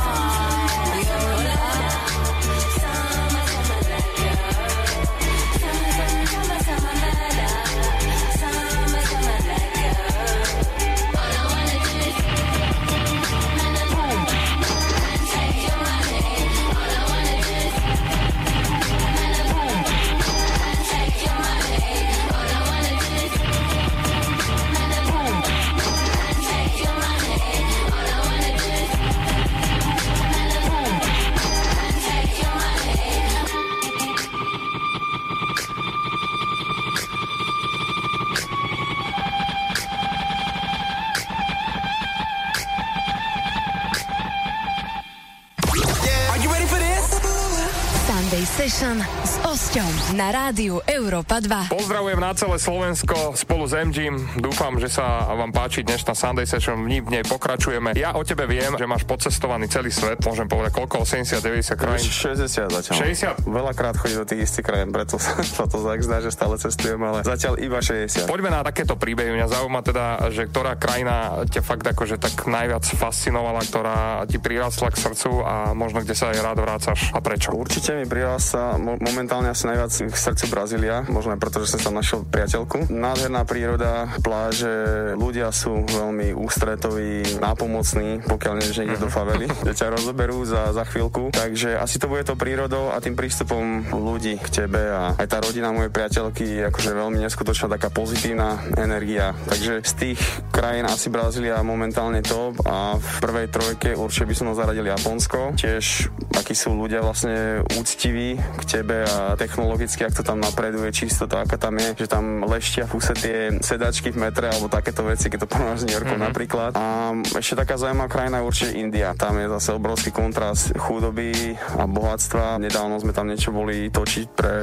S osťom na rádiu Európa 2. Pozdravujem na celé Slovensko spolu s MG. Dúfam, že sa vám páči dnešná Sunday Session. V nej pokračujeme. Ja o tebe viem, že máš podcestovaný celý svet. Môžem povedať, koľko? 70, 90 krajín? 60 zatiaľ. 60? Veľakrát chodí do tých istých krajín, preto sa to tak zdá, že stále cestujem, ale zatiaľ iba 60. Poďme na takéto príbehy. Mňa zaujíma teda, že ktorá krajina ťa fakt akože tak najviac fascinovala, ktorá ti prirastla k srdcu a možno kde sa aj rád vrácaš a prečo? Určite mi prirastla momentálne asi najviac k srdcu Brazília, možno aj preto, že som tam našiel priateľku. Nádherná príroda, pláže, ľudia sú veľmi ústretoví, nápomocní, pokiaľ nejdeš niekde do favely, kde ťa rozoberú za chvíľku, takže asi to bude to prírodou a tým prístupom ľudí k tebe a aj tá rodina mojej priateľky, akože veľmi neskutočná taká pozitívna energia, takže z tých krajín asi Brazília momentálne top a v prvej trojke určite by som zaradil Japonsko, tiež akí sú ľudia vlastne úctiví k tebe a technologicky, ak to tam napreduje, čistota, aká tam je, že tam leštia fúse tie sedačky v metre alebo takéto veci, keď to porovnáš s New Yorkom napríklad. A ešte taká zaujímavá krajina je určite India. Tam je zase obrovský kontrast chudoby a bohatstva. Nedávno sme tam niečo boli točiť pre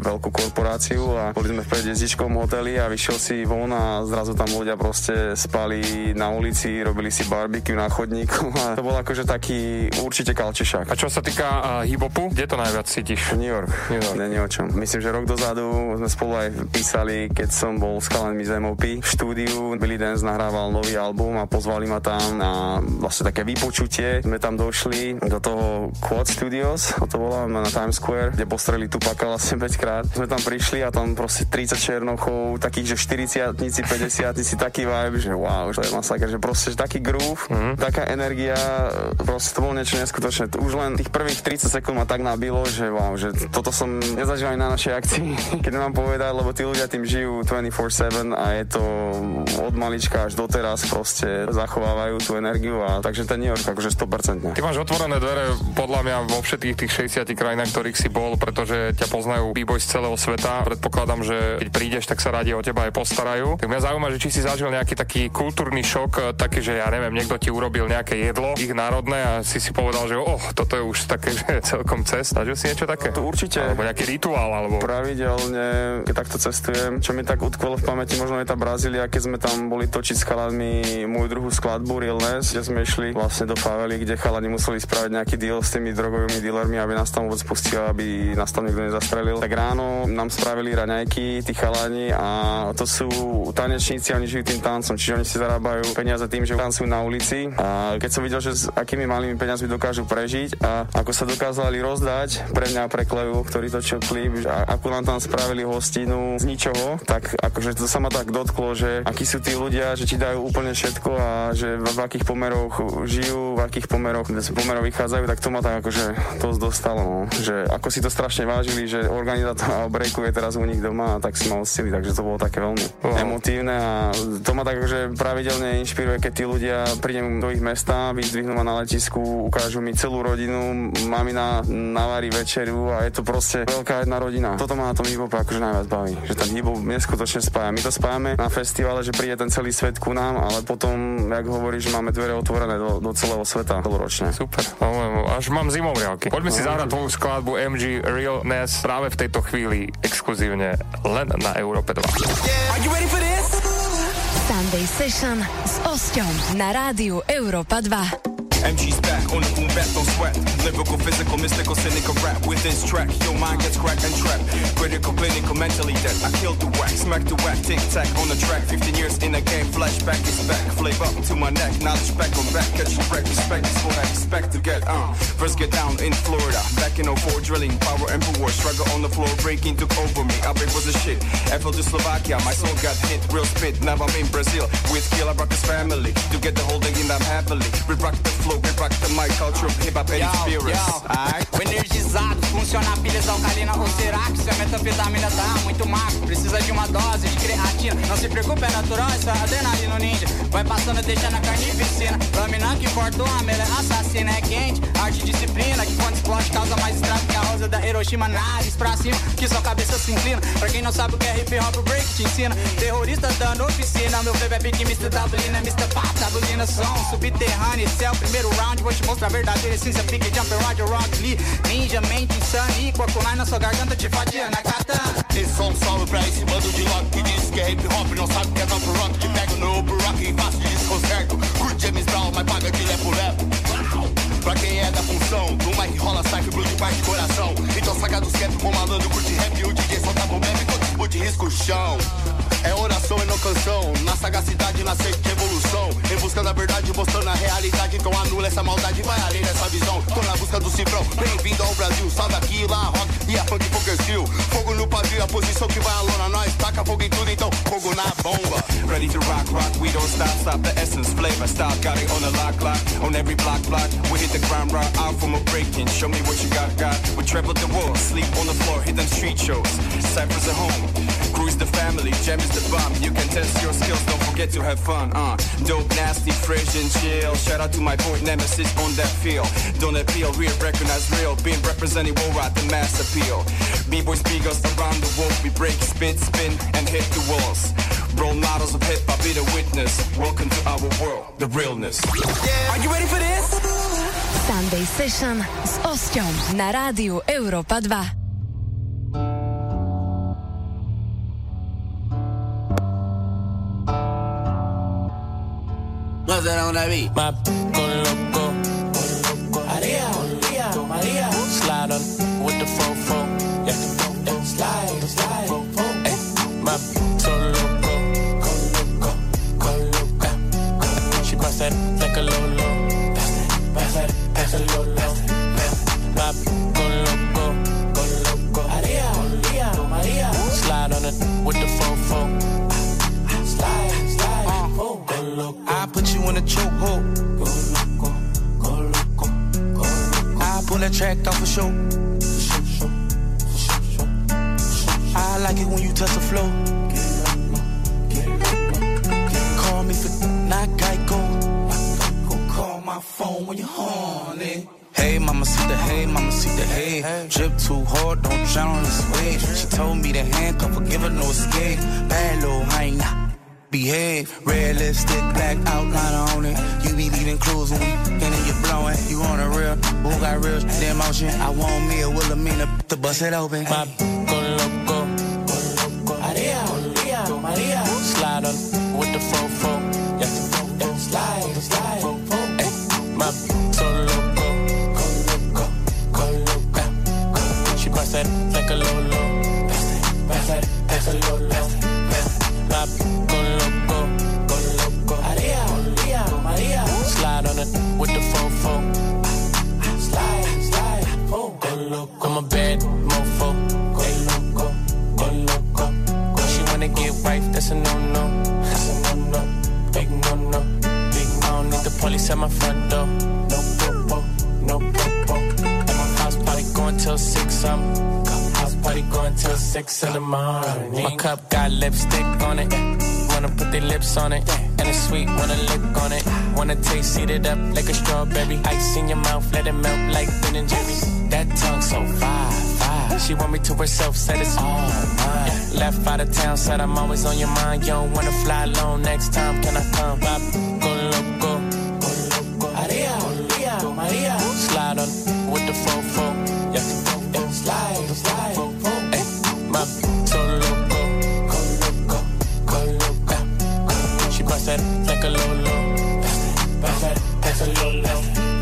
veľkú korporáciu a boli sme v päťhviezdičkovom hoteli a vyšiel si von a zrazu tam ľudia proste spali na ulici, robili si barbecue na chodníku a to bol akože taký určite kalčišák. A čo sa týka hip-hopu, kde to najviac cítiš? New York. Nie o čom. Myslím, že rok dozadu sme spolu aj písali, keď som bol s chalanmi z MOP v štúdiu. Billy Dance nahrával nový album a pozvali ma tam na vlastne také vypočutie. Sme tam došli do toho Quad Studios, to bola na Times Square, kde postreli Tupaka vlastne 5 krát. Sme tam prišli a tam proste 30 černochov, takých, že 40-tnici, 50-tnici, taký vibe, že wow, to je masaker, že proste že taký groove, taká energia, proste to bolo niečo neskutočné. Už len tých prvých 30 sekúnd ma tak nabilo, že wow, že toto som nezažil aj na našej akcii, keď mám povedať, lebo tí ľudia tým žijú 24/7 a je to od malička až doteraz proste zachovávajú tú energiu a takže ten New York akože 100%. Ty máš otvorené dvere podľa mňa vo všetkých tých 60 krajinách, ktorých si bol, pretože ťa poznajú b-boy z celého sveta. Predpokladám, že keď prídeš, tak sa radi o teba aj postarajú. Tak mňa zaujíma, že či si zažil nejaký taký kultúrny šok, taký, že ja neviem, niekto ti urobil nejaké jedlo ich národné a si povedal, že toto je už také, že celkom cest. Zažil si niečo také? To určite. Alebo nejaký rituál, alebo... Pravidelne, keď takto cestujem, čo mi tak utkvelo v pamäti, možno je tá Brazília, keď sme tam boli točiť s chalanmi moju druhú skladbu Realness, kde sme išli vlastne do favely, kde chalani museli spraviť nejaký deal s tými drogovými dealermi, aby nás tam vôbec pustili, aby nás tam nikto nezastrelil. Tak ráno nám spravili raňajky, tí chalani, a to sú tanečníci, oni žijú tým tancom, čiže oni si zarábajú peniaze tým, že tancujú na ulici. A keď som videl, že s akými malými peniazmi dokážu prežiť a ako sa dokázali rozdať pre mňa, pre Kleju, ktorý točil klip, a ako nám tam spravili hostinu z ničoho, tak akože to sa ma tak dotklo, že akí sú tí ľudia, že ti dajú úplne všetko a že v akých pomeroch žijú, v akých pomeroch vychádzajú, tak to ma tak akože to dostalo, že ako si to strašne vážili, že organizátor Outbreaku je teraz u nich doma, tak si ma odstili, takže to bolo také veľmi emotívne a to ma tak akože pravidelne inšpiruje, keď tí ľudia prídem do ich mesta, vyzdvihnú ma na letisku, ukážu mi celú rodinu, mamina navarí večeru a je to proste veľká jedna rodina. Toto ma na tom hip-hope akože najviac baví, že ten hip-hop neskutočne spája. My to spájame na festivale, že príde ten celý svet ku nám, ale potom, jak hovoríš, máme dvere otvorené do celého sveta celoročne. Super, až mám zimovriavky. Poďme si zahrať tvoju skladbu MG Realness práve v tejto chvíli exkluzívne len na Európe 2. Are you ready for this? Sunday Session s Osťom na rádiu Európa 2. MG's back on the boom bat, don't sweat. Lyrical, physical, mystical, cynical rap. With this track, your mind gets cracked and trapped. Critical, clinical, mentally dead. I killed the whack, smack the whack, tic-tac on the track. 15 years in a game, flashback is back. Flip up to my neck, knowledge back on back. Catch the break, respect is what I expect to get. First get down in Florida. Back in 04, drilling, power and power. Struggle on the floor, breaking took over me. I break was a shit. I fell to Slovakia, my soul got hit, real spit. Now I'm in Brazil, with Kiel, I rock his family. To get the whole thing in, I'm happily. We rock the flow, we rock the mic, culture of hip-hop and experience. Alright? O energizado, funciona a pilha alcalina ou será que se a metanfetamina tá muito magro? Precisa de uma dose de creatina. Não se preocupe, é natural, isso é adrenalina ninja. Vai passando, deixando a carnificina. Lâmina que fortuna, melhor assassina. É quente, arte e disciplina. Que quando explode causa mais estrago que a rosa da Hiroshima. Nariz pra cima, que sua cabeça se inclina. Pra quem não sabe o que é hip hop, o break te ensina. Terrorista dando oficina. Meu flavor é Big Mr. Tablina, Mr. Pá, Tablina. Som subterrâneo, céu, primeiro round. Vou te mostrar a verdadeira essência. Pique, jump, roger, rock, lee. Ninja, mente insane. E coacular na sua garganta te fadia na katana. Esse som salve pra esse bando de louco que diz que é hip hop, não sabe que é top rock. Te pego no buraco e faço desconcerto. Curte James Brown, mas paga de lepo-lepo. Pra quem é da função, do mic rola, sai, blue de parte de coração. Então saca dos cap, bom malandro, curte rap. O DJ solta bom bebe, todo tipo de risco chão. É oração e não canção. Na sagacidade, na sede de evolução. Em busca da verdade, mostrando a realidade. Então anula essa maldade, vai além dessa visão. Tô na busca do cifrão, bem-vindo ao Brasil. Salve aqui, lá, rock e a funk poker steel. Fogo no pavio, a posição que vai alona. Nós taca fogo em tudo, então fogo na bomba. Ready to rock, rock, we don't stop. Stop the essence, flavor, stop. Got it on the lock, lock, on every block, block. We hit the ground, rock out from a break-in. Show me what you got. We travel the world, sleep on the floor, hit them street shows. Cypress at home, cruise the family. Jam is the bomb, you can test your skills. Don't forget to have fun, Dope, nasty, fresh and chill. Shout out to my boy Nemesis on that field. Don't appeal, real, recognize real. Being represented worldwide, the mass appeal. B-boy speakers around the world. We break, spit, spin, and hit the walls. Role models of hip-hop, be the witness. Welcome to our world, the realness. Yeah. Are you ready for this? Sunday Session s Osťom na rádiu Európa 2. No sé dónde vi. Map con loco. María, María, María. Slide on with the fofo. Yeah, slide, slide, fofo. Map con loco. Con loco, con loca. She must have like a lolo. Pass it low, low. Pop, go loco, go loco. Maria, Maria, Maria. Slide on it with the fofo. Slide, slide, oh, go loco. I put you in a chokehold. Go loco, go loco, go loco. I pull that track off a show. I like it when you touch the flow. Get loco. Call me for not Geico. My phone when you're horny. Hey, mama see the hay. Drip too hard, don't drown on this wave. She told me to handcuff her, give her no escape. Bad little hyena, behave. Red lipstick, black outline on it. You be leaving clues when we and you blowing. You on a real, who got real damn motion. I want me a Wilhelmina to bust it open. My go loco, go loco. Maria, Maria, Maria. Slide on with the fofo. Yeah, slide, slide. So loco, go loco, go loca. She bust that like a lolo. Bust that, that's a lolo. Pop, go loco, Maria, Maria, Maria. Slide on it with the fofo. Slide, slide, oh, go loco. I'm a bad mofo. Go loco, go loco. When she wanna get right, that's a no-no. That's a no-no, big no-no. Need the police at my front door. No popo, no popo. At my house party going till 6. I'm house party going till 6 in the morning. My cup got lipstick on it. Wanna put their lips on it. And it's sweet, wanna lick on it. Wanna taste, eat it up like a strawberry. Ice in your mouth, let it melt like Ben and Jerry. That tongue so fire. She want me to herself, said it's all mine. Yeah. Left out of town, said I'm always on your mind. You don't wanna fly alone next time. Can I come? Bop, go loco. Maria, slide on with the fofo. Yeah, slide, slide, fofo. My so loco, go loco, go loca. She bust that like a lolo. Bust that, that's a lolo.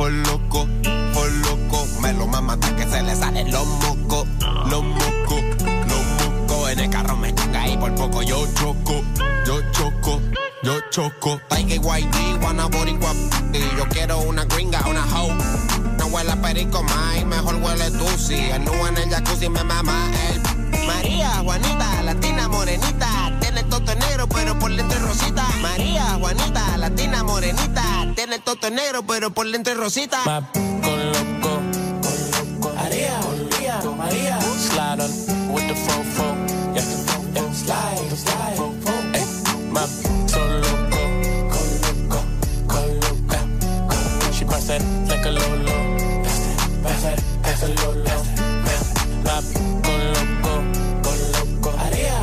for loco, me lo mama hasta que se le salen los mocos, los mocos, los mocos. En el carro me choca y por poco yo choco, yo choco, yo choco. Taika y YG, wanna boricua, yo quiero una gringa, una hoe. No huele a perico, mai, mejor huele tú, si el nu en el jacuzzi me mama el... María, Juanita, latina, morenita, tiene el toto negro, pero por dentro es rosita. María, Juanita, latina, morenita, tiene el toto negro, pero por dentro es rosita. Map, con loco, María, María, María. Slide on, with the fofo, yeah, yeah, slide, fofo, eh. Map, con loco, she pass it like a lolo, pass it, lolo. Map, con loco, María,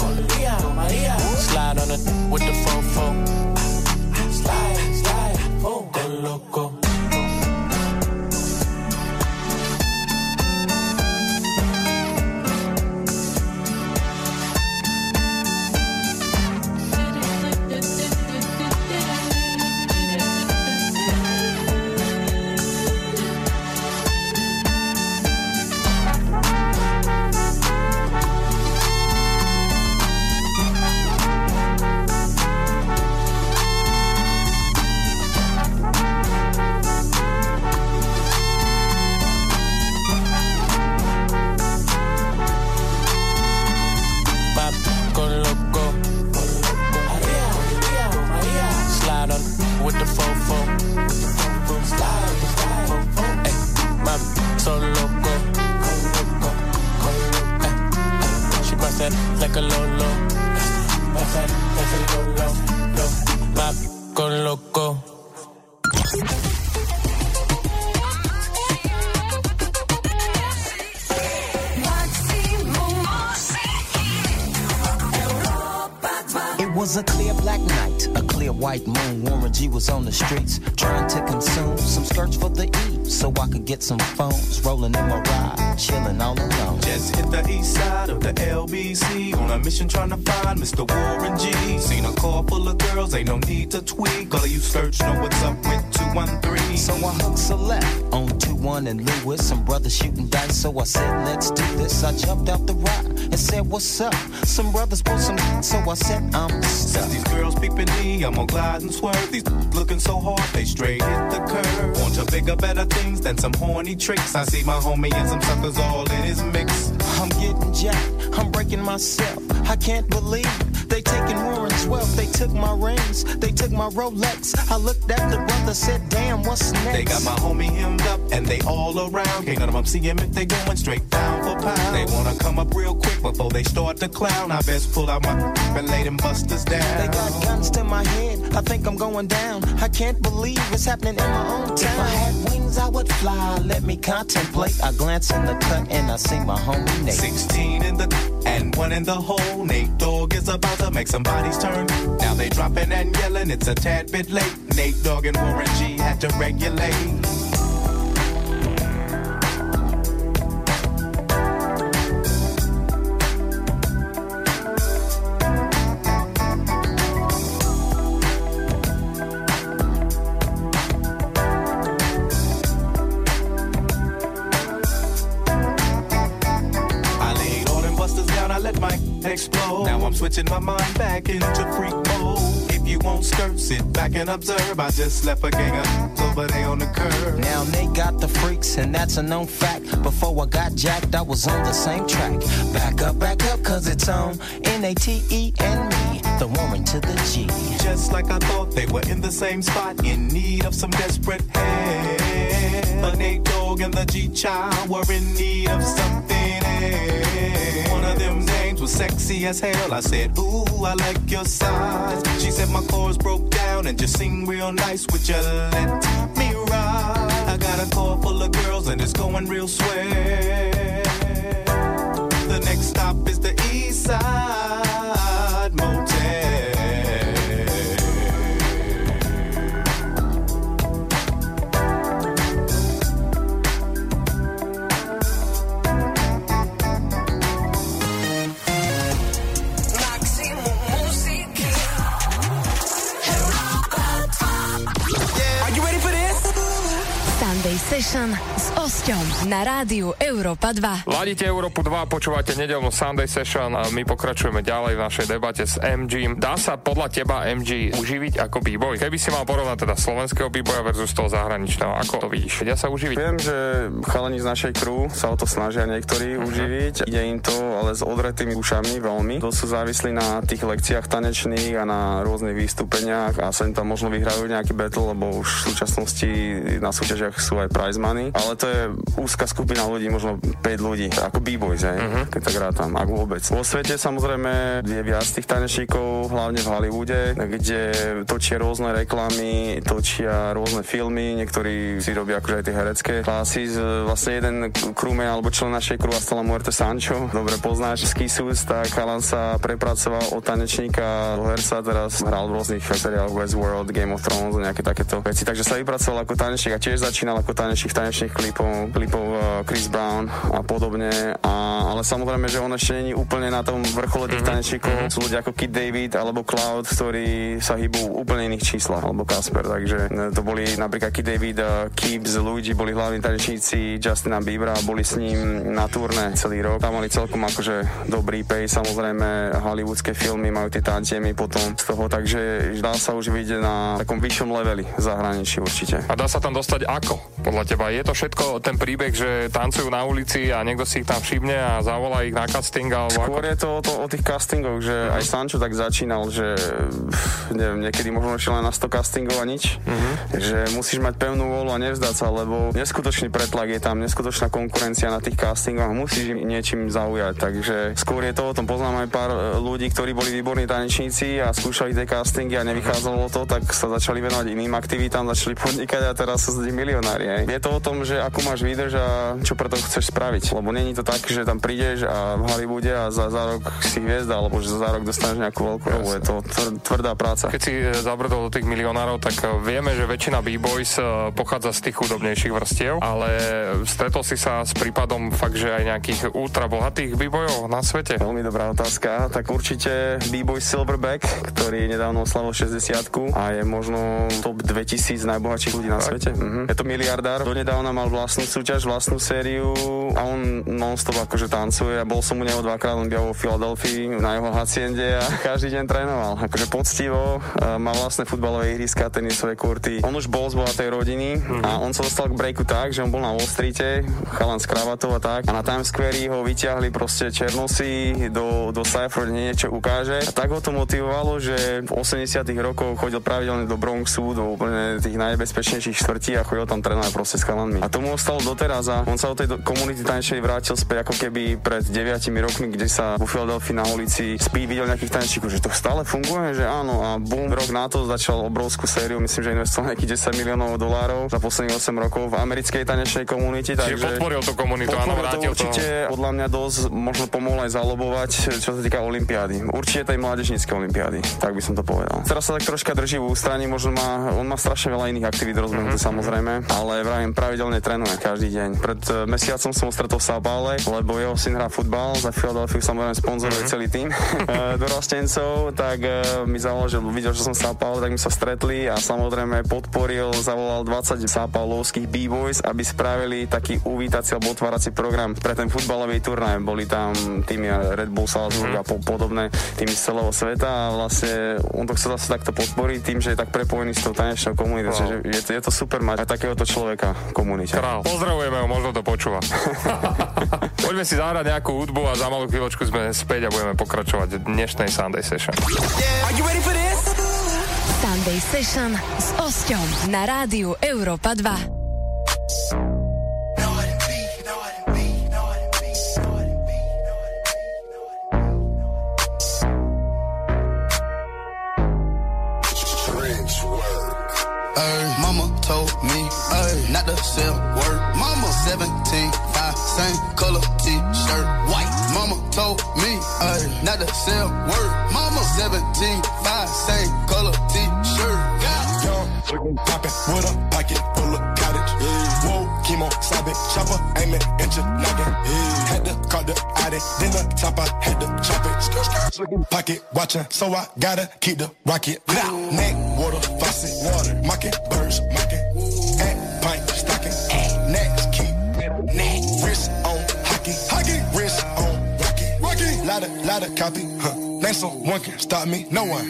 María. Slide on it, with the fofo, slide, fofo, con loco. Some phones rolling in my ride, chilling all alone. Just hit the east side of the LBC on a mission trying to find Mr. Warren G. Seen a car full of girls, ain't no need to tweak. All of you search know what's up with 213. So I hooks a left on 21 and Lewis. Some brothers shooting dice, so I said, let's do this. I jumped out the ride and said, what's up? Some brothers bought some, so I said, I'm stuck. Since these girls peeping me, I'm gonna glide and swerve. These looking so hard, they straight hit the curve. Want to bigger, better things than some horny tricks. I see my homie and some suckers all in his mix. I'm getting jacked, I'm breaking myself. I can't believe they taking Warren's wealth. They took my rings, they took my Rolex. I looked at the brother, said, damn, what's next? They got my homie hemmed up and they all around. Can't none of them see him if they going straight down for pound. They wanna come up real quick before they start to clown. I best pull out my and lay them busters down. They got guns to my head, I think I'm going down. I can't believe it's happening in my own town. If I had wings, I would fly, let me contemplate. I glance in the cut and I see my homie Nate. 16 in the and one in the hole. Nate Dogg is about to make somebody's turn. Now they dropping and yelling, it's a tad bit late. Nate Dogg and Warren G had to regulate. Switching my mind back into freak mode. If you won't skirt, sit back and observe. I just left a gang of over there on the curb. Now they got the freaks, and that's a known fact. Before I got jacked, I was on the same track. Back up, cause it's on N-A-T-E and me. The woman to the G. Just like I thought, they were in the same spot, in need of some desperate help. But Nate Dogg and the G-Child were in need of something else. One of them names was sexy as hell. I said, ooh, I like your size. She said, my chords broke down and just sing real nice. Would you let me ride? I got a car full of girls and it's going real swell. The next stop is the East Side Motel. Session s osťom na rádiu Európa 2. Ladíte Európu 2, počúvate nedeľnú Sunday Session a my pokračujeme ďalej v našej debate s MG. Dá sa podľa teba MG uživiť ako b-boy? Keby si mal porovnať teda slovenského b-boya versus toho zahraničného, ako to vidíš? Vedia sa uživiť? Viem, že chalani z našej crew sa o to snažia niektorí uživiť. Ide im to, ale s odretými ušami veľmi. To sú závislí na tých lekciách tanečných a na rôznych výstupeniach a sem tam možno vyhrajú nejaký battle, lebo už v súčasnosti na súťažiach sú aj prize money, ale to je úzka skupina ľudí, možno 5 ľudí, ako b-boys, keď tak rátam, ak vôbec. Vo svete samozrejme je viac tých tanečníkov, hlavne v Hollywoode, kde točia rôzne reklamy, točia rôzne filmy, niektorí si robia akože aj tie herecké klasy. Vlastne jeden crewman alebo člen našej crew Astala Muerte Sancho, dobre poznáš, Skisus, tak chalan sa prepracoval od tanečníka do herca, teraz hral v rôznych seriáloch Westworld, Game of Thrones, nejaké takéto veci, takže sa vypracoval ako tanečník a tiež začínal ako tanečník tanečných klipov Chris Brown a podobne, ale samozrejme, že on ešte není úplne na tom vrchole tých tanečníkov. Sú ľudia ako Kid David alebo Cloud, ktorí sa hýbu úplne iných číslach, alebo Kasper, takže to boli napríklad Kid David, Keeps, Luigi boli hlavní tanečníci Justina Biebera, boli s ním na turné celý rok, tam mali celkom akože dobrý pay, samozrejme hollywoodské filmy majú tie tantiemy potom z toho, takže dá sa už vidieť na takom vyššom leveli v zahraničí určite. A dá sa tam dostať ako? Podľa teba je to všetko ten príbeh, že tancujú na ulici a niekto si ich tam všimne a zavolá ich na casting alebo skôr ako? Je to o tých castingoch, že aj Sancho tak začínal, že neviem, niekedy možno šiel len na 100 castingov a nič, že musíš mať pevnú vôľu a nevzdať sa, lebo neskutočný pretlak je tam, neskutočná konkurencia na tých castingoch, musíš im niečím zaujať, takže skôr je to o tom. Poznám aj pár ľudí, ktorí boli výborní tanečníci a skúšali tie castingy a nevychádzalo to, tak sa začali venovať iným aktivitám, začali podnikať a teraz sú milionári. Je to o tom, že ako máš výdrž a čo preto chceš spraviť, lebo není to tak, že tam prídeš a v Hollywoode a za rok si hviezda, alebo že za rok dostaneš nejakú veľkú, lebo je to tvrdá práca. Keď si zabrdol do tých milionárov, tak vieme, že väčšina b-boys pochádza z tých chudobnejších vrstiev, ale stretol si sa s prípadom fakt, že aj nejakých ultra bohatých b-boyov na svete? Veľmi dobrá otázka, tak určite b-boy Silverback, ktorý nedávno oslavil 60 a je možno top 2000 najbohatších ľudí na svete. Je to miliard. Donedávna mal vlastnú súťaž, vlastnú sériu a on non-stop akože tancuje a bol som u neho dvakrát, on býval vo Philadelphii na jeho haciende a každý deň trénoval. Akože poctivo, má vlastné futbalové ihriska, tenisové kurty. On už bol z bohatej rodiny a on sa dostal k breaku tak, že on bol na Wall Streete, chalan s kravatou a tak, a na Times Square ho vyťahli proste černosy do Cypher, niečo ukáže. A tak ho to motivovalo, že v 80 rokoch chodil pravidelne do Bronxu, do úplne tých najbezpečnejších štvrtí a chodil tam trénovať proste s chalanmi. A tomu ostalo doteraz a on sa do tej komunity tanečnej vrátil späť ako keby pred 9 rokmi, kde sa vo Philadelphii na ulici spí videl nejakých tanečníkov, že to stále funguje, že áno, a boom, rok na to začal obrovskú sériu, myslím, že investoval nejakých $10 miliónov za posledných 8 rokov v americkej tanečnej komunite, takže podporil to komunitu, áno, vrátil to. Určite podľa mňa dosť možno pomohol aj zalobovať, čo sa týka olympiády. Určite tej mládežníckej olympiády, tak by som to povedal. Teraz sa tak troška drží v ústraní, možno on má strašne veľa iných aktivít rozbehnuté, samozrejme, ale vravím, pravidelne trénuje každý deň. Pred mesiacom som ho stretol v Sápale, lebo jeho syn hrá futbal, za Philadelphia samozrejme sponzoruje celý tým dorastencov, tak mi zavolal, že videl, že som v Sápale, tak mi sa stretli a samozrejme podporil, zavolal 20 sápalovských b-boys, aby spravili taký uvítací alebo otvárací program pre ten futbalový turnaj. Boli tam týmy Red Bull Salzburg a podobné týmy z celého sveta a vlastne on to chcel zase takto podporiť tým, že je tak prepojený s tou tanečnou komunitou, že je to super mať aj takéhoto človeka komunite. Král. Pozdravujeme ho, možno to počúva. Poďme si zahrať nejakú hudbu a za malú chvíľočku sme späť a budeme pokračovať v dnešnej Sunday Session. Are you ready for this? Sunday Session s Osťom na rádiu Európa 2. Told me, not to sell word. Mama, 17.5, same color t-shirt, white. Mama told me, not to sell word. Mama, 17.5, same color t-shirt. Young, poppin' with a pocket full of cottage. Whoa, chemo, sobbing, chopper, aimin', inchin', knockin'. Had to call the addict, then the chopper had to chop it. Pocket watchin', so I gotta keep the rocket. Neck, water, faucet, water, mocking, birds, mocking. Pint stocking. got a copy, huh? Name someone can stop me, no one.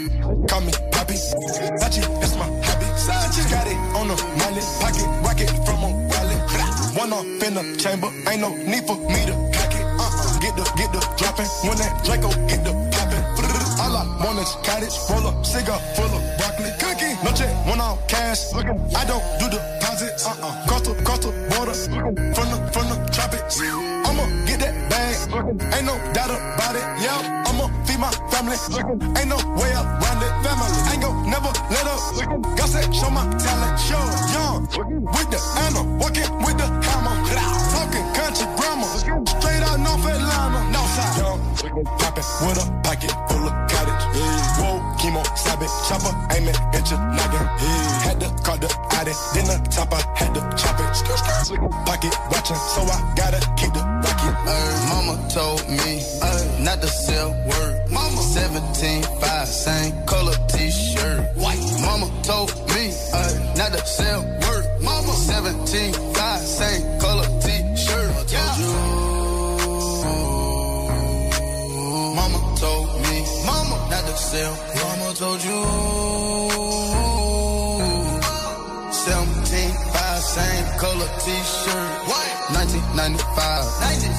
Call me Poppy, Sachi, that's my hobby. Sachi got it on the money, pocket rocket from a wallet. One off in the chamber, ain't no need for me to cock it. Get the dropping when that Draco get the popping. All I want is cottage, full of cigar, full of broccoli. Cookie, no check, one off cash. I don't do deposits. Cost the border from the tropics. I'ma get that bag, ain't no doubt about it. Yeah, I'ma feed my family, ain't no way around it. Family, ain't gon' never let up. God said, show my talent, show young with the ammo, walking with the hammer, talking country grammar, straight out North Atlanta, Northside. Young poppin' with a pocket full of cottage. Whoa, chemo, sabit, chopper, aim it at your noggin. Had to call the addict, then the top I had to chop it. Pocket watchin', so I gotta keep the rocket. Mama told me not to sell word. Mama 17.5, same color t-shirt. White. Mama told me not to sell word. Mama 17.5, same color t-shirt. I told you. Mama told me. Mama not to sell. Mama told you. 17.5, same color t-shirt. White. 1995,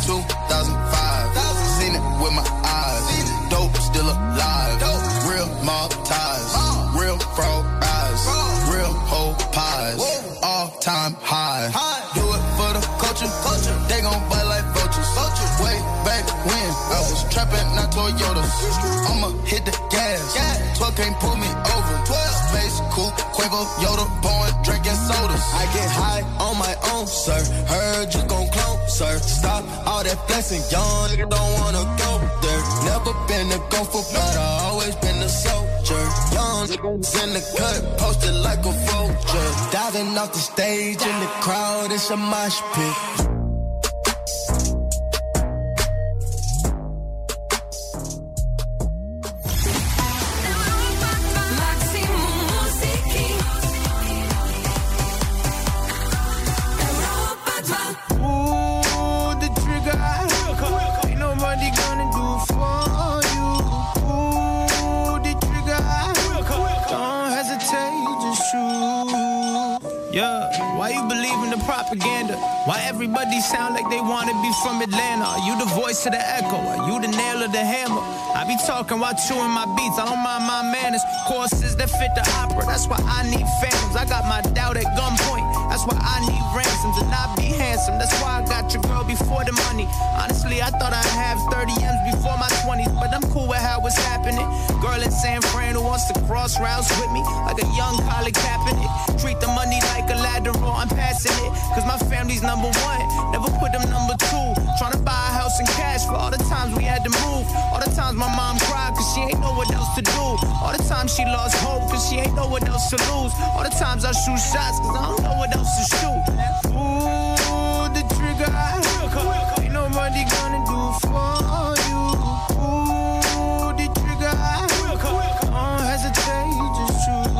2005. Seen it with my eyes. Dope still alive. Dope. Real mob ties. Real frog eyes. Real whole pies. Whoa. All time high. Do it for the culture. They gon' buy like vultures. Way back when I was trapping on Toyotas. I'ma hit the gas. 12 can't pull me over. 12. Space coupe, Quavo, Yoda, born drinking sodas. I get high on my own, sir. Heard you gon' clone, sir. Stop all that blessing, young nigga don't wanna go there. Never been a gopher, but I always been a soldier. Young niggas in the cut, posted like a vulture. Diving off the stage in the crowd, it's a mosh pit. Propaganda. Why everybody sound like they wanna be from Atlanta? Are you the voice of the echo? Are you the nail of the hammer? I be talking while chewing my beats. I don't mind my manners. Courses that fit the opera. That's why I need phantoms. I got my doubt at gunpoint. That's why I need ransoms and I be handsome. That's why I got your girl before the money. Honestly, I thought I'd have 30 M's before my 20s, but I'm cool with how it's happening. Girl in San Fran who wants to cross routes with me like a young college Kaepernick. Treat the money like a lateral. I'm passing it. Cause my family's number one, never put them number two. Tryna buy a house in cash for all the times we had to move. All the times my mom cried cause she ain't know what else to do. All the times she lost hope cause she ain't know what else to lose. All the times I shoot shots cause I don't know what else to shoot. Pull the trigger, ain't nobody gonna do it for you. Pull the trigger, don't hesitate, just shoot.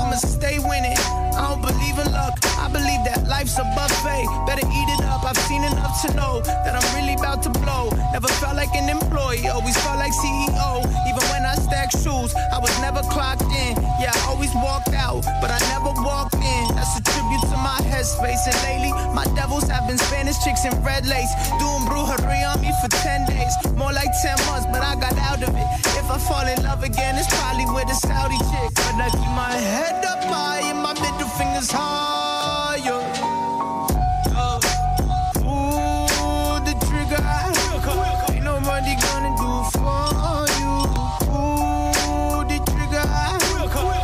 I'ma stay winning, I don't believe in luck. I believe that life's a buffet, better eat it up. I've seen enough to know that I'm really about to blow. Never felt like an employee, always felt like CEO. Even when I stacked shoes, I was never clocked in. Yeah, I always walked out, but I never walked in. That's a tribute to my headspace. And lately, my devils have been Spanish chicks in red lace. Doing brujeria on me for 10 days. More like 10 months, but I got out of it. If I fall in love again, it's probably with a Saudi chick. But I keep my head up high and my middle finger's high. Pull the trigger, ain't nobody gonna do it for you. Pull the trigger,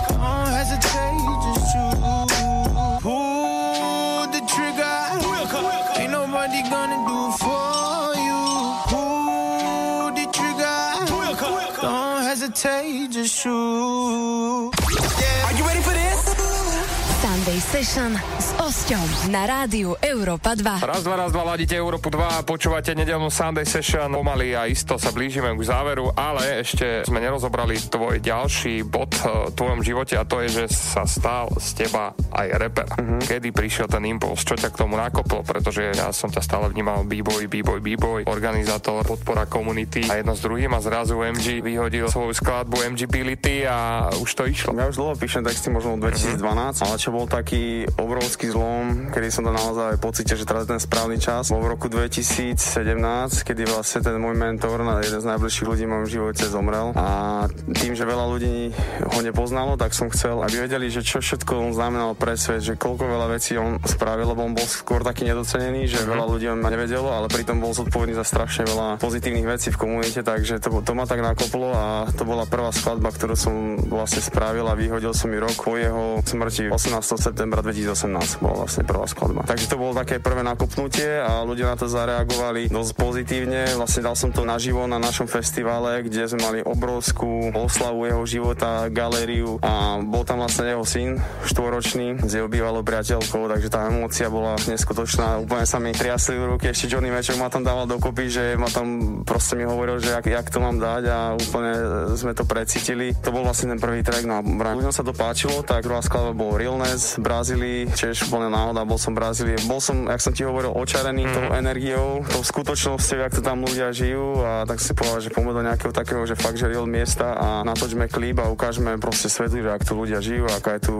don't hesitate, just shoot. Pull the trigger, ain't nobody gonna do it for you. Pull the trigger, don't hesitate, just shoot. Yeah. Are you ready for this? Sunday Session s Osťom na rádiu Európa 2. Raz, dva, ladíte Európu 2 a počúvate nedeľnú Sunday Session. Pomaly a isto sa blížime k záveru, ale ešte sme nerozobrali tvoj ďalší bod v tvojom živote, a to je, že sa stal z teba aj rapper. Mm-hmm. Kedy prišiel ten impuls? Čo ťa k tomu nakoplo? Pretože ja som ťa stále vnímal b-boy, organizátor, podpora komunity a jedno s druhým, a zrazu MG vyhodil svoju skladbu MG Bility a už to išlo. Ja už dlho píšem texty, možno 2012, ale čo bol taký obrovský zlom, kedy som to naozaj pocítil, že teraz je ten správny čas. Bol v roku 2017, kedy vlastne ten môj mentor, jeden z najbližších ľudí v mojom živote, zomrel, a tým, že veľa ľudí ho nepoznalo, tak som chcel, aby vedeli, že čo všetko on znamenal pre svet, že koľko veľa vecí on spravil, lebo on bol skôr taký nedocenený, že veľa ľudí on nevedelo, ale pritom bol zodpovedný za strašne veľa pozitívnych vecí v komunite, takže to ma tak nakoplo a to bola prvá skladba, ktorú som vlastne spravil, a vyhodil som ju rok po jeho smrti. 18. septembra 2018 bola vlastne prvá skladba. Takže to bolo také prvé nakopnutie a ľudia na to zareagovali dosť pozitívne. Vlastne dal som to naživo na našom festivale, kde sme mali obrovskú oslavu jeho života, galériu, a bol tam vlastne jeho syn, 4-ročný, s jeho bývalou priateľkou, takže tá emócia bola neskutočná. Úplne sa mi triasli v ruky, ešte Johnny Mečok ma tam dával dokopy, že ma tam proste mi hovoril, že jak to mám dať, a úplne sme to precítili. To bol vlastne ten prvý track, no a ľuďom sa to páčilo, tak druhá skladba bol Realness v Brazílii, čiže úplne náhoda, bol som v Brazílii. Bol som, jak som ti hovoril, očarený tou energiou, tou skutočnosťou, jak to tam ľudia žijú, a tak si povedal, že poďme do nejakého takého, že fakt, že real miesta, a natočme klip a ukážeme proste svetu, že ak tu ľudia žijú, aká je tu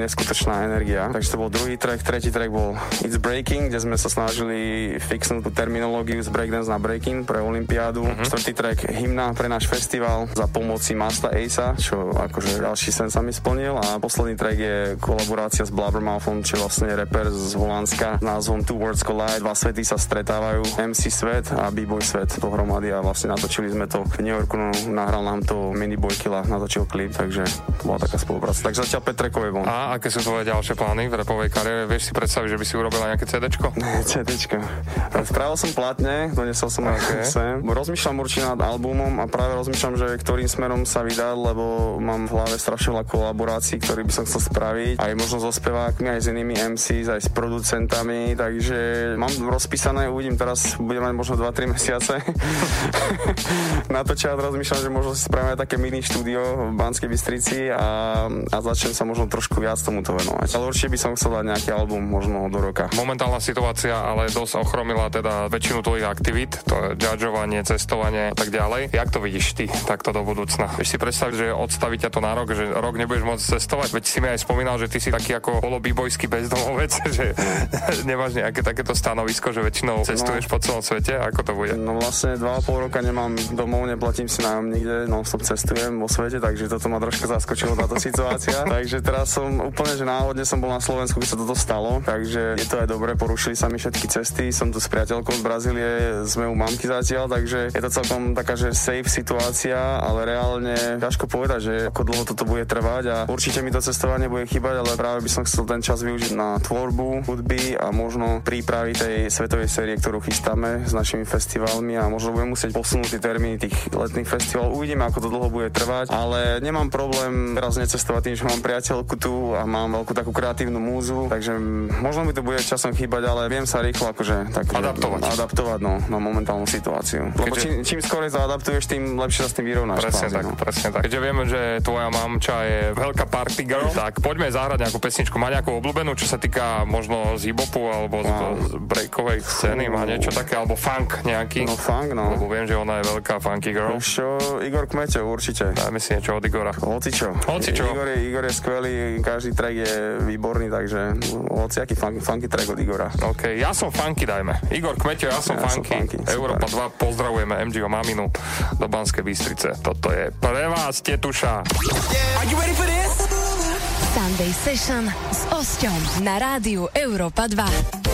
neskutočná energia. Takže to bol druhý track, tretí track bol It's Breaking, kde sme sa snažili fixnúť tú terminológiu z breakdance na breaking pre olympiádu. Štvrtý track hymna pre náš festival za pomoci Masta Acea, čo akože ďalší sen sa mi splnil, a posledný track je kolaborácia s Blabbermouthom, čo vlastne rapper z Holandska s názvom Two Worlds Collide, dva svety sa stretávajú, MC svet a B-boy svet dohromady, a vlastne natočili sme to v New Yorku, no, nahral nám to Mini Boy Killa, natočil klip, takže to bola taká spolupráca. Takže zatiaľ 5 trackov je von. A aké sú tvoje ďalšie plány v rapovej kariére? Vieš si predstaviť, že by si urobila nejaké CD-čko? CD-čko. Spravil som platne, donesol som aj sem. Rozmýšľam určite nad albumom a práve rozmýšľam, že ktorým smerom sa vydať, lebo mám v hlave strašne veľa kolaborácií, ktoré by som chcel spraviť, aj možno so spevákmi, aj s inými MCs, aj s producentami, takže mám rozpísané, uvidím, teraz budem mať možno 2-3 mesiace na to čas. Rozmýšľam, že možno si spravím aj také mini štúdio v Banskej Bystrici a začnem sa možno trošku viac tomuto venovať. Ale určite by som chcel dať nejaký album možno do roka. Momentálna situácia ale dosť ochromila teda väčšinu tvojich aktivít, to je judžovanie, cestovanie a tak ďalej. Jak to vidíš ty takto do budúcna? Vieš si predstaviť, že odstaví ťa to na rok, že rok nebudeš môcť cestovať? Veď si mi aj spomínal, že ty si taký ako holobíbojský bezdomovec, že nemáš nejaké takéto stanovisko, že väčšinou cestuješ po celom svete. Ako to bude? No vlastne 2,5 roka nemám domov, neplatím si nájom nikde, non-stop cestujem vo svete, takže toto ma trošku zaskočilo, táto situácia. Takže teraz som úplne, že náhodne som bol na Slovensku, keď sa toto stalo, takže je to aj dobre, porušili sa mi všetky cesty, som tu s priateľkou z Brazílie, sme u mamky zatiaľ, takže je to celkom taká, že safe situácia, ale reálne ťažko povedať, že ako dlho toto bude trvať, a určite mi to cestovanie bude chýbať, ale práve by som chcel ten čas využiť na tvorbu hudby a možno prípravy tej svetovej série, ktorú chystáme s našimi festivalmi, a možno budem musieť posunúť termíny tých letných festivalov. Uvidíme, ako to dlho bude trvať, ale nemám problém teraz necestovať tým, že mám priateľku tu a mám veľkú takú kreatívnu múzu, takže možno mi to bude časom chýbať, ale viem sa rýchlo akože tak adaptovať na momentálnu situáciu. Lebo čím skôr zaadaptuješ, tým lepšie sa s tým vyrovnáš. Presne tak. Keďže vieme, že tvoja mamča je veľká party girl, tak poďme zahrať nejakú pesničku. Má nejakú obľúbenú, čo sa týka možno z hip-hopu alebo z breakovej scény, má niečo také, alebo funk nejaký? No funk, no. Lebo viem, že ona je veľká funky girl. Čo, Igor Kmeťov určite. Dáme si niečo od Igora. Hocičo. Igor je skvelý, každý track je výborný, takže hociaký funky track od Igora. OK, ja som funky, dajme. Igor Kmeťov, ja som funky. Európa 2, pozdravujeme MGO maminu do Banskej Bystrice. Toto je pre vás, tetuša. Yeah. Are you ready for this? Sunday Session s Osťom na rádiu Európa 2.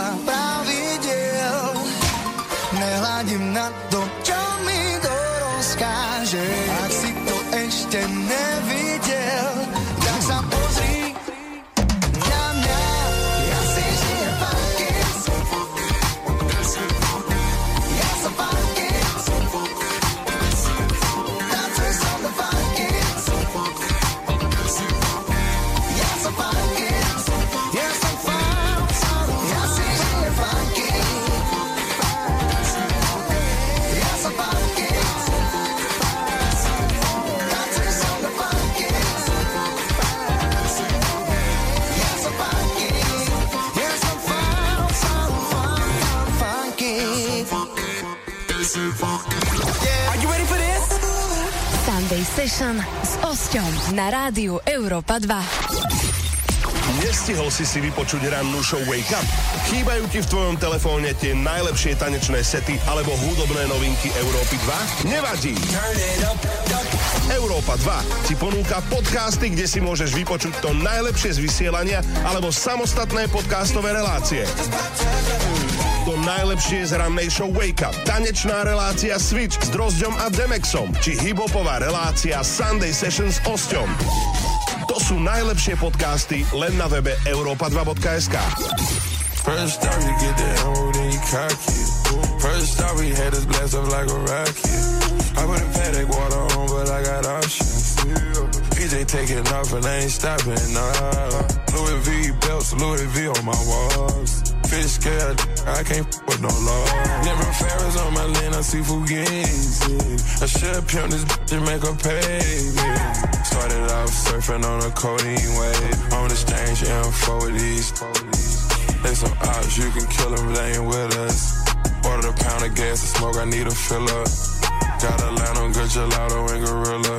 sila pravidel. Nehľadím na to, čo mi to rozkáže. Ak si to ešte nevidel, tak sa pozri. Are you ready for this? Sunday Session s Osťom na rádiu Európa 2. Nestihol si vypočuť rannú show Wake Up? Chýbajú ti v tvojom telefóne tie najlepšie tanečné sety alebo hudobné novinky Európy 2? Nevadí! Európa 2 ti ponúka podcasty, kde si môžeš vypočuť to najlepšie z vysielania alebo samostatné podcastové relácie. To najlepšie z rannej show Wake Up, tanečná relácia Switch s Drozďom a Demexom, či hiphopová relácia Sunday Session s Osťom. To sú najlepšie podcasty len na webe europa2.sk. First time you get that hoe, then you cocky. First time we had us blast up like a rocket. I wouldn't pay that water on, but I got options. PJ taking off and I ain't stopping, nah. Louis V belts, Louis V on my walls. Fish scale, I can't with no law. Never Ferris on my lane, I see Fugazi. I should pimp this bitch and make her pay. Yeah. Started off surfing on a codeine wave. On exchange info with these. They some ops, you can kill them, they ain't with us. Ordered a pound of gas and smoke, I need a fill up. Got a line on good gelato and gorilla.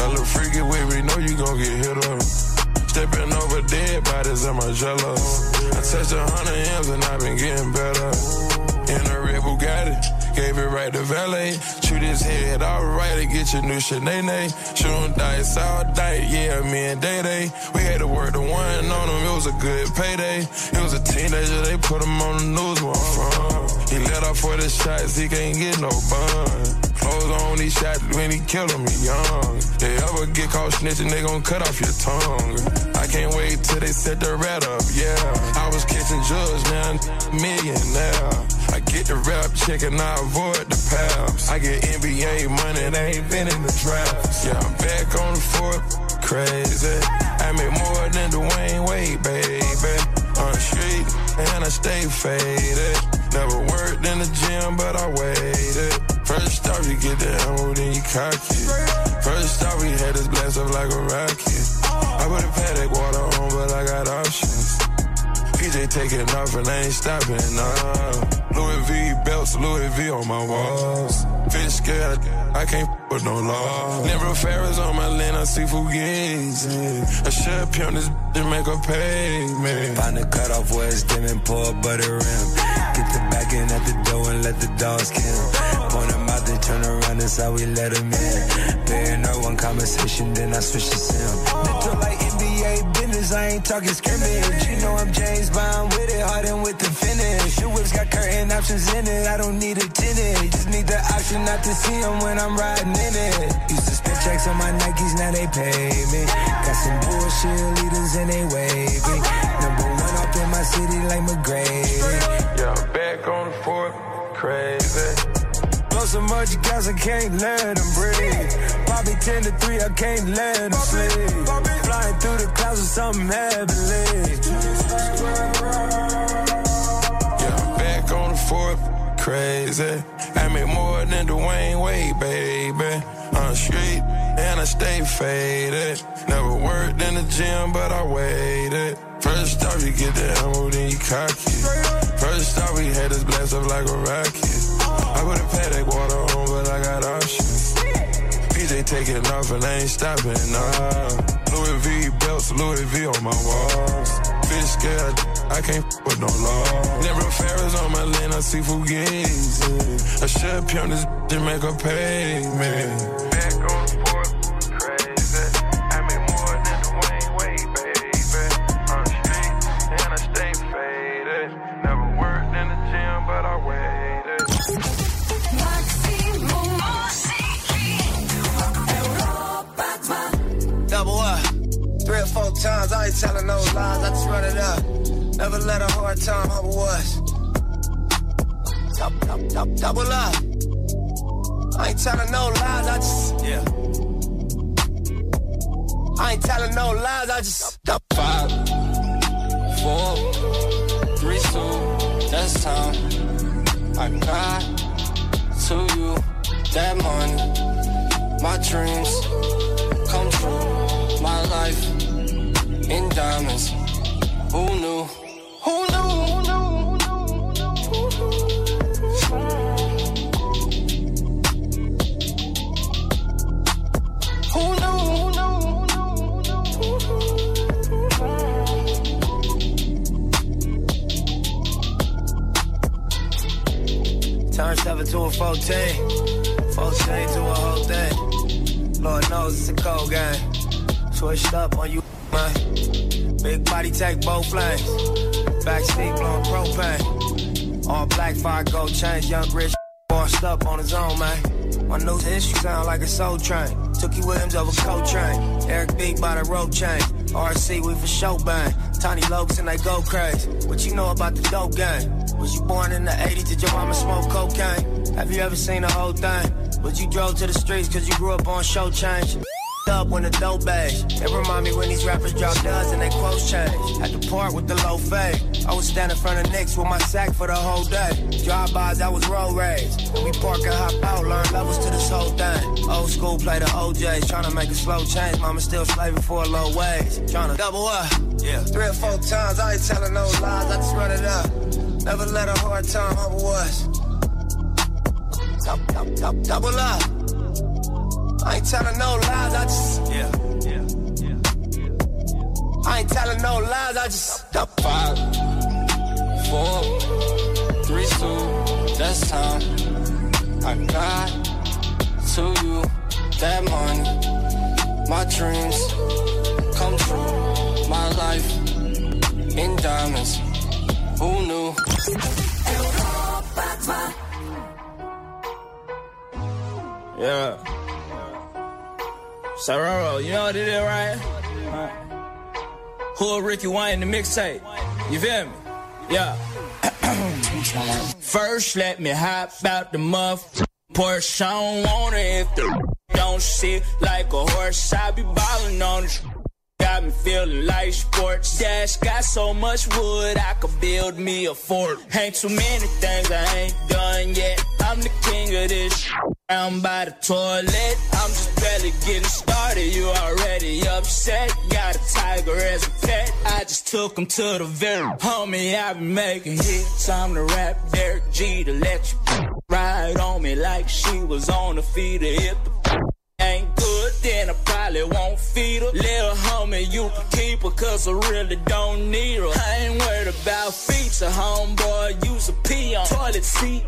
That little freaky with me, know you gon' get hit up. Stepping over dead bodies in my jello. I touched 100 M's and I've been getting better. In a red Bugatti, gave it right to valet. Shoot his head all right and get your new shenanay. Shooting dice all night, yeah, me and Day Day. We had to work the one on him, it was a good payday. He was a teenager, they put him on the news where I'm from. He let off for the shots, he can't get no bun. Clothes on, he shot when he killed him, he young. They ever get caught snitching, they gon' cut off your tongue. I can't wait till they set the rat up, yeah. I was catching drugs, now I'm millionaire. I get the rap check and I avoid the paps. I get NBA money, they ain't been in the drafts. Yeah, I'm back on the fourth, crazy. I make more than Dwayne Wade, baby. On the street, and I stay faded. Never worked in the gym, but I waited. First off, you get the ammo, then you cock it. First off, we had this blast up like a rocket. I put a paddock water on, but I got options. PJ taking off and I ain't stopping, nah. Louis V belts, Louis V on my walls. Fish scared, I can't with no law. Never Ferris on my lane, I see Fugazi. I should pimp this and make her pay, man. Find the cutoff where it's dim and pour a butter rim. Get the back in at the door and let the dogs kill. Point them out, they turn around, that's how we let them in. There ain't no one conversation, then I switch to sim. They talk like NBA business, I ain't talking scrimmage. You know I'm James Bond with it, Harden with the finish. Your whips got curtain options in it, I don't need a tenant. Just need the option not to see them when I'm riding in it. Used to spend checks on my Nikes, now they pay me. Got some bullshit leaders and they wavy. Number one up in my city like McGrady. Yeah, I'm back on the fourth, crazy. So much gas, I can't let them breathe. Bobby 10 to 3, I can't let them sleep. Flying through the clouds with something heavenly. Yeah, I'm back on the fourth, crazy. I make more than Dwayne Wade, baby. On the street, and I stay faded. Never worked in the gym, but I waited. First off, you get the ammo, then you cock it. First off, we had us blast up like a rocket. I put a paddock water on, but I got options. PJ taking off and I ain't stopping, nah. Louis V belts, Louis V on my walls. Fish scared, I can't with no law. Never Ferris on my lane, I see Fugazi. I should pimp this bitch and make her pay, man. Back on the fourth. Never that I waited. Maximum musiky Europa 2. Double up. 3 or 4 times, I ain't telling no lies, I just run it up. Never let a hard time humble us. Double up. I ain't telling no lies, I just... Yeah. I ain't telling no lies, I just... 5, 4, 3, 2, that's time. I got to you that money. My dreams come true. My life in diamonds. Who knew? Who knew? Who knew? Turn 7 to a 14, 14 to a whole thing. Lord knows it's a cold game. Switched up on you, man. Big body take both flames. Backseat blowing propane. All black fire gold chains. Young rich bossed up on his own, man. My new issue sound like a soul train. Tookie Williams over coat train. Eric B by the rope chain. RC we for show bang. Tiny Lokes and they go crazy. What you know about the dope game? Was you born in the 80s? Did your mama smoke cocaine? Have you ever seen the whole thing? But you drove to the streets cause you grew up on show change. Up when the dope bags. It remind me when these rappers drop duds and they quotes change. At the park with the low fade. I was standing in front of Knicks with my sack for the whole day. Drive-bys, I was road rage. When we park and hop out, learn levels to this whole thing. Old school play the OJs, trying to make a slow change. Mama still slaving for a low wage. Trying to double up. Yeah. 3 or 4 times, I ain't telling no lies, I just run it up. Never let a hard time humble us. Double up. I ain't telling no lies, I just... Yeah. I ain't telling no lies, I just... 5, 4, 3, 2, that's time. I got to you that money. My dreams come true. My life in diamonds. Who knew? Yeah. Sororo, you know what it is, right? Who are Ricky Wayne in the mixtape? You feel me? Yeah. First, let me hop out the muff. Porsche, I don't want it if the don't sit like a horse. I be ballin' on this. Got me feeling like sports. Dash got so much wood, I could build me a fort. Ain't too many things I ain't done yet. I'm the king of this. Down by the toilet, I'm just barely getting started. You already upset. Got a tiger as a pet. I just took him to the vet. Homie, I been making hits. I'm the rap Derek G to let you ride on me like she was on the feet of hip. Ain't good, then I probably won't feed her. Little homie, you can keep her, cause I really don't need her. I ain't worried about feature, homeboy, use a pee on toilet seat.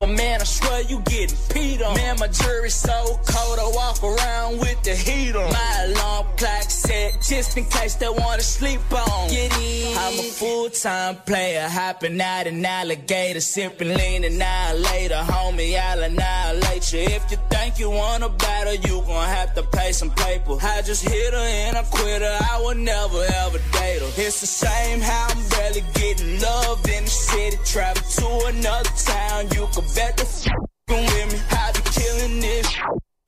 But man, I swear you getting peed on. Man, my jury's so cold, I walk around with the heat on. My alarm clock set, just in case they wanna sleep on. Get it. I'm a full-time player, hopping out an alligator, sipping lean and annihilator. Homie, I'll annihilate you. If you think you wanna battle, you gon' have to pay some paper. I just hit her and I quit her, I would never ever date her. It's the same how I'm barely getting love in the city. Travel to another town, you could bet the f***ing with me, how they killing this.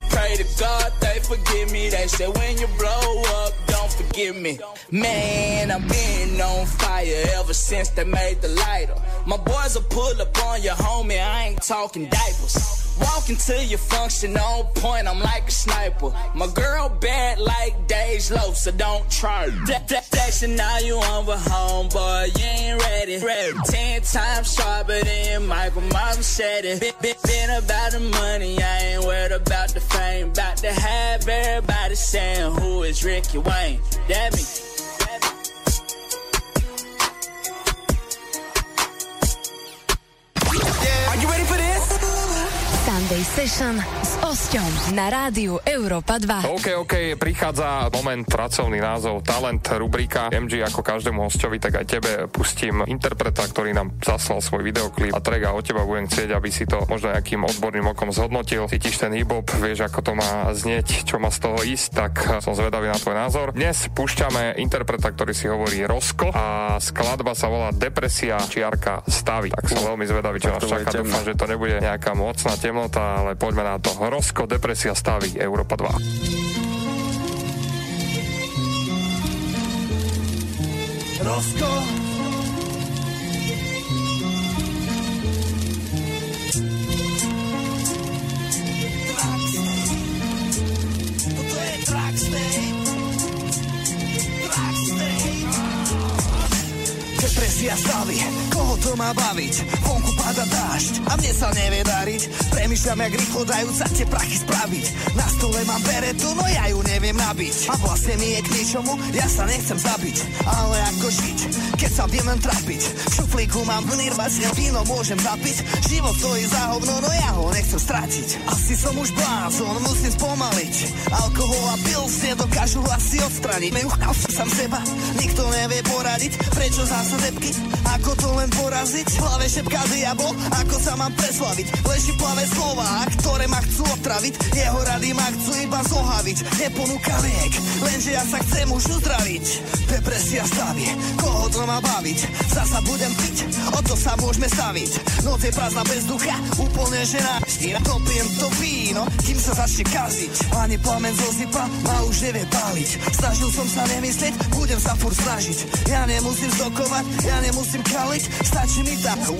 Pray to God they forgive me. They say when you blow up, don't forgive me. Man, I've been on fire ever since they made the lighter. My boys will pull up on your homie, I ain't talking diapers. Walking to your function on point, I'm like a sniper. My girl bad like Dej Loaf, so don't try. Flashing now you on with homeboy, you ain't ready. 10 times sharper than Michael Marchetti. Been about the money, I ain't worried about the fame. About to have everybody saying, who is Ricky Wayne? That me. Sunday Session s Osťom na rádiu Európa 2. OK, prichádza moment, pracovný názov Talent, rubrika MG. Ako každému hosťovi, tak aj tebe pustím interpreta, ktorý nám zaslal svoj videoklip a track a od teba budem chcieť, aby si to možno nejakým odborným okom zhodnotil. Cítiš ten hip-hop, vieš, ako to má znieť, čo má z toho ísť, tak som zvedavý na tvoj názor. Dnes púšťame interpreta, ktorý si hovorí Rosko a skladba sa volá Depresia, čiarka stavy. Tak som veľmi zvedavý, čo nás čaká. Dúfam, že to nebude nejaká mocná temnota, ale poďme na to. Rosko, Depresia, stavy, Európa 2. Rosko, toto je Depresia stavy, koho to má baviť? Vonku páda dážď a mne sa nevie dariť. Premýšľam, jak rýchlo dajú sa tie prachy spraviť. Na stole mám beretu, no ja ju neviem nabiť. A vlastne mi je k ničomu, ja sa nechcem zabiť. Ale ako žiť, keď sa viem len trapiť? V šuflíku mám vnýr, vlastne víno môžem zapiť. Život to je záhovno, no ja ho nechcem stratiť. Asi som už blázon, musím spomaliť. Alkohol a pils nedokážu asi odstraniť. Neuchal som seba, nikto nevie poradiť. Prečo zásledky, ako to len poraziť? V hlave šepká diabol, ako sa mám preslaviť. Leží plavé slova, ktoré ma chcú otraviť. Jeho rady ma chcú iba zohaviť. Neponúka liek, lenže ja sa chcem už uzdraviť. Depresia stavy, koho to má baviť? Zasa budem piť, o to sa môžeme staviť. Noc je prázdna bez ducha, úplne žena. Topiem to víno, kým sa začne kaziť. Ani plamen zosypa, ma už nevie páliť. Snažil som sa nemyslieť, budem sa furt snažiť. Ja nemusím zdokovať, ja nemusím kaliť, stačí mi tá v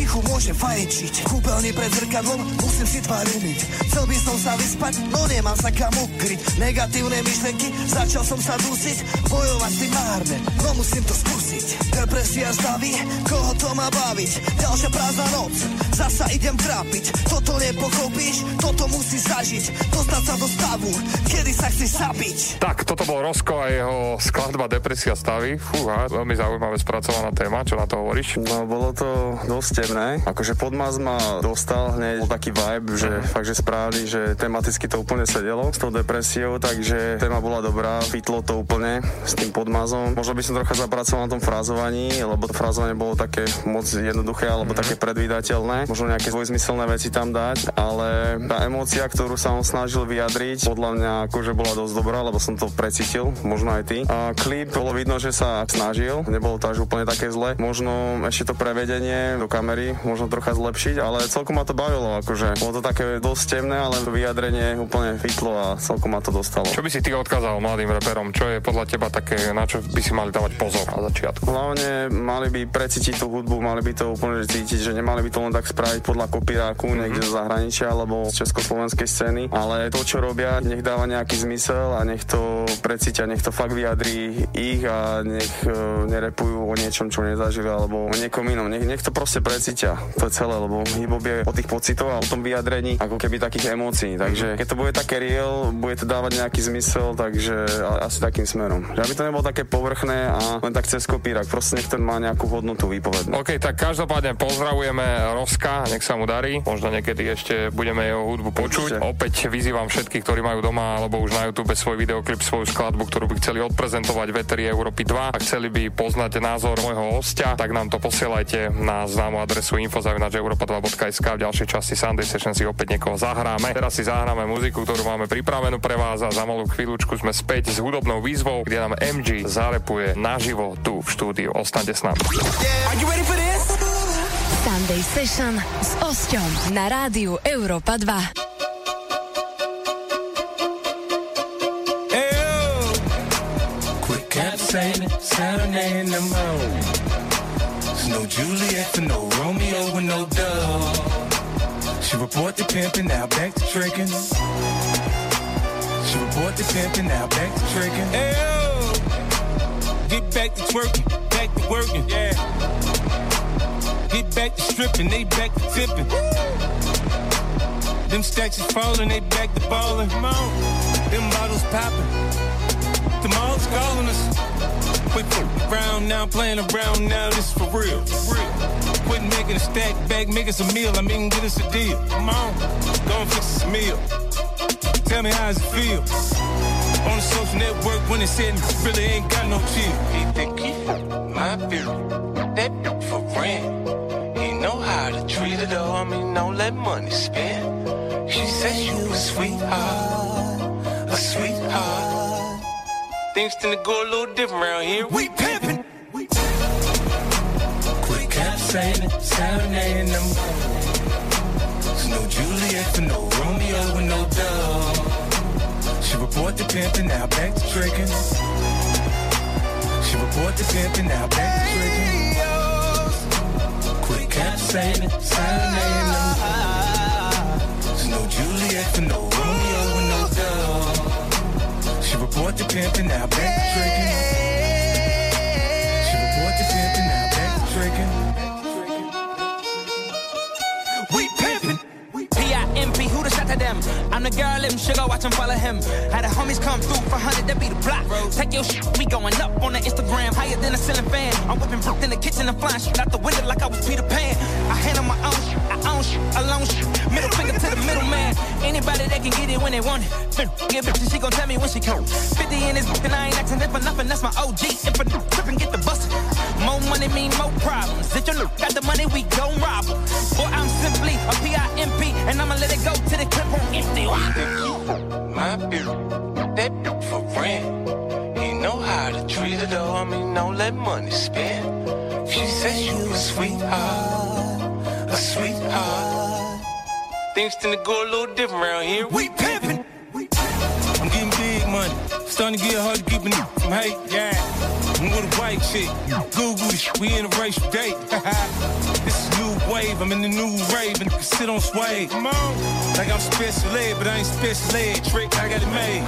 tichu môžem fajčiť. Kúpeľni pred zrkadlom, musím si tvár umyť. Chcel by som sa vyspať, no nemám sa kam ukryť. Negatívne myšlenky, začal som sa dusiť. Bojovať si márne, no musím to skúsiť. Depresia zbaví, koho to má baviť? Ďalšia prázdna noc, zasa idem trápiť. Toto nepochopíš, toto musíš zažiť. Dostať sa do stavu, kedy sa chceš zabiť. Tak, toto bol Rosko a jeho skladba Depresia staví. Fúha, veľmi zaujímavé spracovaná téma, čo na to hovoríš? No, bolo to dosť temné. Akože podmaz ma dostal hneď taký vibe, že fakt, že správali, že tematicky to úplne sedelo s tou depresiou, takže téma bola dobrá, fitlo to úplne s tým podmazom. Možno by som trocha zapracoval na tom frázovaní, lebo to frázovanie bolo také moc jednoduché, alebo také predvídateľné. Možno nejaké dvojzmyselné veci tam dať, ale tá emócia, ktorú sa on snažil vyjadriť, podľa mňa akože bola dosť dobrá, lebo som to precítil, možno aj ty. A klip, bolo vidno, že sa snažil, nebolo to až úplne také zle. Možno ešte to prevedenie do kamery možno trocha zlepšiť, ale celkom ma to bavilo, akože bolo to také dosť temné, ale to vyjadrenie úplne fitlo a celkom ma to dostalo. Čo by si ty odkázal mladým reperom? Čo je podľa teba také, na čo by si mali dávať pozor na začiatku? Hlavne mali by precítiť tú hudbu, mali by to úplne cítiť, že nemali by to len tak spraviť podľa kopíráku niekde z zahraničia alebo z československej scény, ale to, čo robia, nech dáva nejaký zmysel a nech to precítia, nech to fakt vyjadrí ich a nech nerepujú o niečom, čo nezažili, alebo o niekom inom. Nech to proste precítia. To je celé, lebo hip-hop je o tých pocitoch a o tom vyjadrení ako keby takých emócií. Takže keď to bude také real, bude to dávať nejaký zmysel, takže asi takým smerom. Že aby to nebolo také povrchné a len tak cez kopírak. Proste nech to má nejakú hodnotu výpovednú. OK, tak každopádne pozdravujeme Roska, nech sa mu darí. Možno niekedy ešte budeme jeho hudbu počuť. Určite. Opäť vyzývam všetkých, ktorí majú doma alebo už na YouTube svoj videoklip, svoju skladbu, ktorú by chceli odprezentovať Vetri Európy 2 a chceli by poznať názor môjho hostia, tak nám to posielajte na známu adresu info@europa2.sk. V ďalšej časti Sunday Session si opäť niekoho zahráme. Teraz si zahráme muziku, ktorú máme pripravenú pre vás a za malú chvíľučku sme späť s hudobnou výzvou, kde nám MG zarepuje naživo tu v štúdiu. Ostaňte s nami. Are you ready for this? Sunday Session s Osťom na rádiu Európa 2. Saturday in the morning, there's no Juliet for no Romeo and no Dove. She report the pimpin', now back to trickin'. She report the pimpin', now back to trickin'. Ayo, get back to twerkin', back to workin', yeah. Get back to strippin', they back to tippin'. Woo. Them stacks is fallin', they back to ballin'. Come on, them bottles poppin', the mall's callin' us. Quit round now, playing around now, this for real. Quit making taking a stack back, make us a meal. I'm eating, get us a deal. Come on, go and fix us a meal. Tell me how it feels. On the social network when it's hitting, really ain't got no chill. He think he my bureau, that for rent. He know how to treat it though, I mean, don't let money spend. She said you a sweetheart, a sweetheart. Things tend to go a little different around here. We pimpin'. Quick cap saying, serenading them. There's no Juliet, no Romeo, and no Dove. She report the pimpin', now back to trickin'. She report the pimpin', now back to trickin'. Quick cap saying, serenading them. No Juliet, no Romeo, and no Dove. She report the pimpin', now back to trickin'. She report the pimpin', now back to trickin'. We pimpin'. P-I-M-P, who the shot to them? I'm the girl, let him sugar, watch him follow him. Had the homies come through for 100, that be the block. Take your shit, we going up on the Instagram, higher than a ceiling fan. I'm whipping brick in the kitchen and flying shit out the window like I was Peter Pan. I handle my own shit, I own shit, alone shit. Middle finger to the middle man. Anybody that can get it when they want it. Give it to she gon' tell me when she come. 50 in this book and I ain't acting for nothing, that's my OG. If a trip and get the bus, more money mean more problems. If you look got the money, we gon' rob em. Boy, I'm simply a P-I-M-P, and I'ma let it go to the clip on empty. My bureau, that for rent. He know how to treat it though, I mean, don't let money spend. She said you a sweetheart, a sweetheart. Things tend to go a little different around here. We pimpin'. I'm getting big money. Starting to get hard to keep a nigga from hate. Yeah, I'm with a white chick. Google this shit. We in a racial date. This is new wave. I'm in the new rave and sit on sway. Come on, like I'm special ed, but I ain't special ed. Trick, I got it made.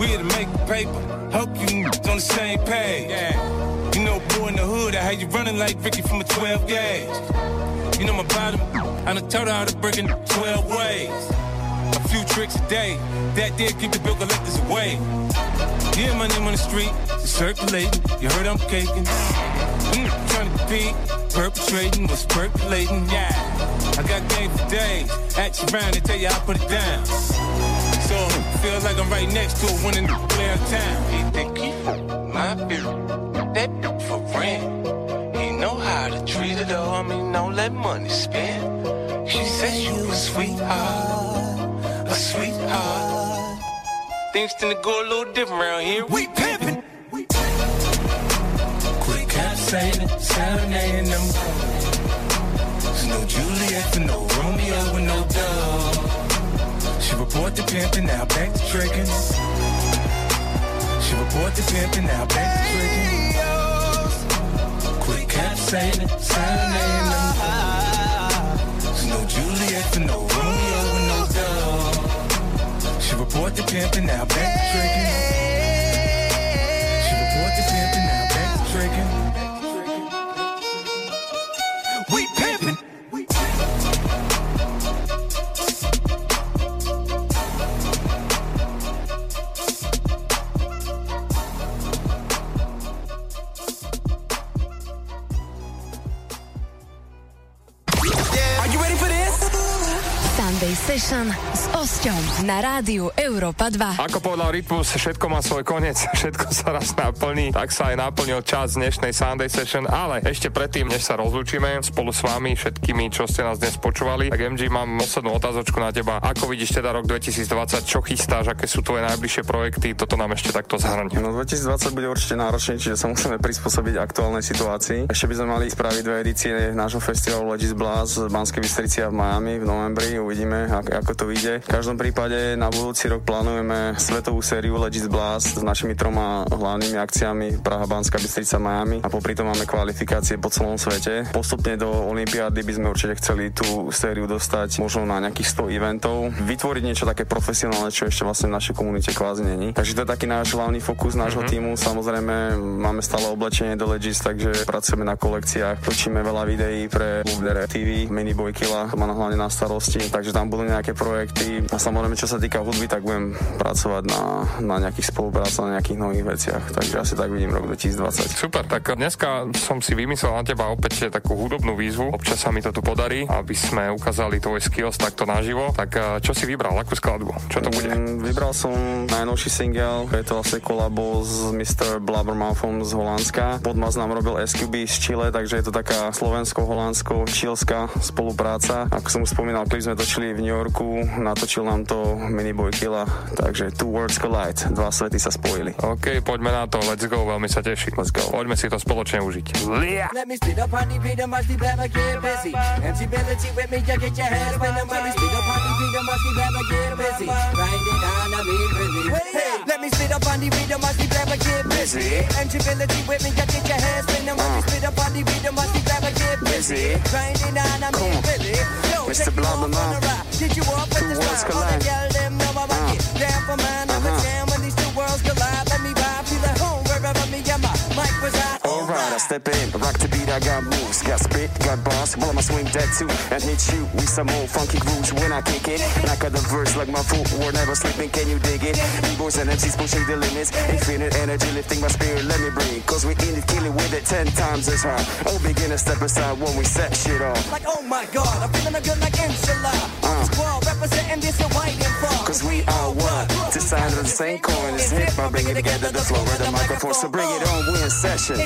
We here to make the paper. Hope you niggas on the same page. Yeah, you know, boy in the hood, I had you running like Ricky from a 12 gauge. You know my bottom, I done taught her how to break in 12 ways. A few tricks a day, that did keep the bill collectors away. Yeah, my name on the street, it's circulating, you heard I'm caking. Trying to compete, perpetrating, what's percolating, yeah. I got game for days, act around and tell you I put it down. So, feel like I'm right next to a winning player town. He think he my bureau, that for rent. Know how to treat it though, I mean, don't let money spend. She said you a sweetheart, a sweetheart. Things tend to go a little different around here. We pimpin'. Quick cap saying it, serenading them. There's no Juliet, no Romeo, and no Dove. She report the pimpin', now back to trickin'. She report the pimpin', now back to trickin'. Cap saying it, serenading them. There's no Juliet, no Romeo, and no Dove. She report the pimpin', now back to trickin'. She report the pimpin', now back to trickin'. We pimpin'. Session s Osťom na rádiu Európa 2. Ako povedal Rytmus, všetko má svoj koniec, všetko sa raz naplní, tak sa aj naplnil čas dnešnej Sunday Session, ale ešte predtým, než sa rozlúčime spolu s vami všetkými, čo ste nás dnes počúvali, tak MG, mám poslednú otázočku na teba. Ako vidíš teda rok 2020, čo chystáš, aké sú tvoje najbližšie projekty, toto nám ešte takto zhrň. No 2020 bude určite náročný, čiže sa musíme prispôsobiť aktuálnej situácii. Ešte by sme mali spraviť dve edície nášho festivalu Legit Blast z Banskej Bystrici v Miami v novembri, uvidíme ako to vyjde. V každom prípade na budúci rok plánujeme svetovú sériu Legit Blast s našimi troma hlavnými akciami Praha, Banská Bystrica, Miami a popri tom máme kvalifikácie po celom svete. Postupne do olympiády by sme určite chceli tú sériu dostať možno na nejakých 100 eventov, vytvoriť niečo také profesionálne, čo ešte vlastne v našej komunite kvázi není. Takže to je taký náš hlavný fokus nášho tímu. Samozrejme máme stále oblečenie do Legit, takže pracujeme na kolekciách, točíme veľa videí pre Blue TV, Mini Boy Killa, má hlavne na starosti, takže takže tam budú nejaké projekty. A samozrejme, čo sa týka hudby, tak budem pracovať na nejakých spoluprácach, na nejakých nových veciach. Takže asi tak vidím rok 2020. Super, tak dneska som si vymyslel na teba opäť takú hudobnú výzvu. Občas sa mi to tu podarí, aby sme ukázali tvoj skills takto naživo. Tak čo si vybral, akú skladbu? Čo to bude? Vybral som najnovší single, je to vlastne kolabo s Mr. Blabbermouthom z Holandska. Podmaz nám robil SQB z Chile, takže je to taká slovensko-holandsko-čilská spolupráca. Ako som už spomínal, klip sme točili v New Yorku, natočil nám to Miniboy Killa, takže Two Worlds Collide, dva svety sa spojili. OK, poďme na to, let's go, veľmi sa teším. Let's go. Poďme si to spoločne užiť. Let me split up, honey, be the musty, better get busy. MC Billy with me, you get your hands when I'm ready. Split up, honey, be the musty, better get busy. Grind it down, I mean really. Hey, let me split up, honey, be the musty, better get busy. MC Billy with me, you get your hands when I'm ready. Split up, honey, be the musty, better get busy. Grind it down, I mean really. Yo, Mr. Blabber Mouth, get you up at the start. All the girl, them know I rock it. Down for mine, I'm a jam when these two worlds collide. Let me vibe, feel at home wherever me and my mic reside. Alright, I step in, rock the beat, I got moves. Got spit, got boss, well I'ma swing that too. And hit you with some old funky grooves when I kick it. Knock out the verse like my footwork, never sleeping, can you dig it? B-boys and MCs pushing the limits. Infinite energy lifting my spirit, let me breathe. Cause we in it, kill it with it 10 times as hard. All beginners step aside when we set shit off. Like oh my god, I'm feeling a good like Insula. Squad representing this and white and far. Cause we are what? The side of the same coin is hip, I bring it together, the floor of the microphone. So bring it on, we're in session.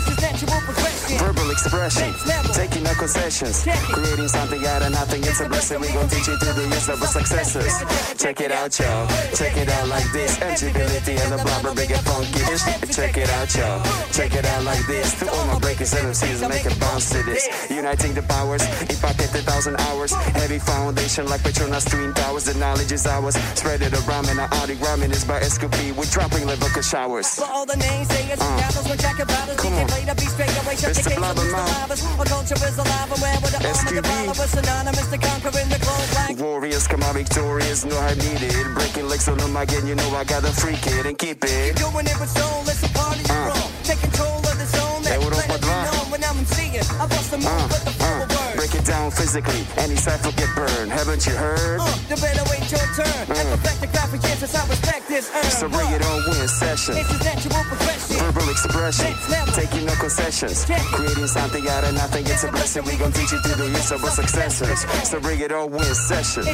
Verbal expression, taking no concessions, creating something out of nothing, it's a blessing. We gon' teach you through the years of our successes. Check it out, y'all, check it out like this. MGbility and the blabber, big and funky. Check it out, y'all, check it out like this. To all my breakers and MCs, make a bounce to this. Uniting the powers, if I get 1,000 hours. Heavy foundation like Petronas Twin Towers. The knowledge is ours, spread it around. And our audio rhyming is by SQB. We're dropping Levoca showers. For all the names, sayers, and rappers, when Jack and Bottles, they can play the beat straight away. It's the Blabbermouth. Our culture is alive and well with the arm of the bomb. We're synonymous to conquering the globe like warriors, come out victorious, know I need it. Breaking legs on them again, you know I gotta freak it and keep it. You're doing it with soul, it's a party you roll. Take control of the zone, let it be known when I'm seeing. I bust the move with the full word. Break it down physically, any cypher get burned, haven't you heard? The better wait your turn, and perfect the graphic years as I respect this earn. So bring it on, win session. It's a natural progression. Verbal expression, taking no concessions. Creating something out of nothing, it's a blessing. We gon' teach you through the use of our successors. So bring it all in session.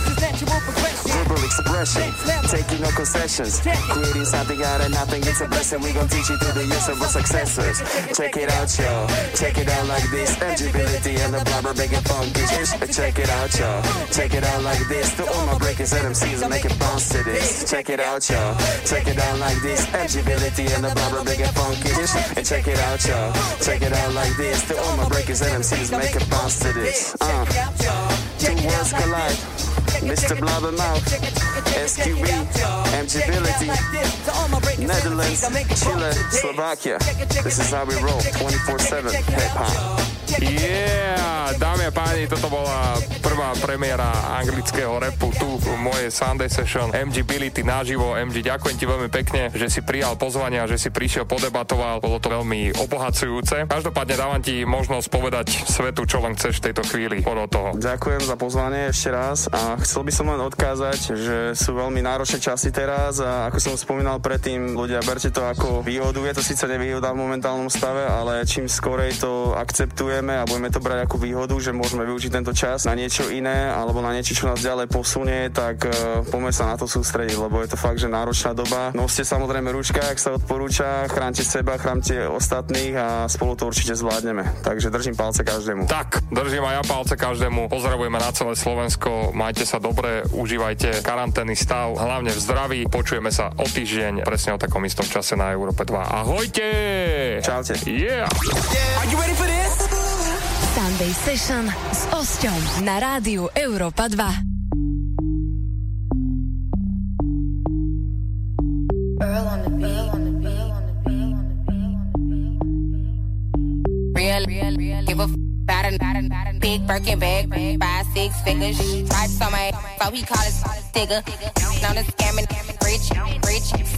Verbal expression, taking no concessions. Creating something out of nothing, it's a blessing. We gon' teach you through the use of our successors. Check it out, y'all. Check it out like this. Eligibility and the blabber, big and funky. Check it out, y'all. Check it out like this. To all my breakers and MCs, make it bounce to this. Check it out, y'all. Check it out like this. Eligibility and the blabber, big and funky. And check it out, y'all. Check it out like this. To all my breakers and MCs, make a bounce to this. Two worlds collide. Mr. Blabbermouth, SQB, MGbility, Netherlands, Chile, Slovakia. This is how we roll, 24/7, hip-hop. Yeah, dámy a páni, toto bola prvá premiéra anglického rapu tu v mojej Sunday Session. MGbility naživo. MG, ďakujem ti veľmi pekne, že si prijal pozvanie a že si prišiel, podebatoval. Bolo to veľmi obohacujúce. Každopádne dávam ti možnosť povedať svetu, čo len chceš v tejto chvíli. Ďakujem za pozvanie ešte raz a chcel by som len odkázať, že sú veľmi náročné časy teraz a ako som spomínal predtým, ľudia, berte to ako výhodu. Je to síce nevýhoda v momentálnom stave, ale čím skorej to akceptujem a budeme to brať ako výhodu, že môžeme využiť tento čas na niečo iné alebo na niečo, čo nás ďalej posunie, tak poďme sa na to sústrediť, lebo je to fakt, že náročná doba. Noste samozrejme ručka, ak sa odporúča, chránte seba, chránte ostatných a spolu to určite zvládneme. Takže držím palce každému. Tak, držím aj ja palce každému. Pozdravujeme na celé Slovensko, majte sa dobre, užívajte karanténny stav, hlavne v zdraví. Počujeme sa o týždeň presne o takom istom čase na Európe 2. Ahojte! Čaute. Yeah. Are you ready for this? Sunday Session s Osťom na rádiu Európa 2. Earl on the beat. Real, give a pattern, big Birkin bag, 5-6 figures, stripes on my ass, so he call us nigga, known as scamming, rich,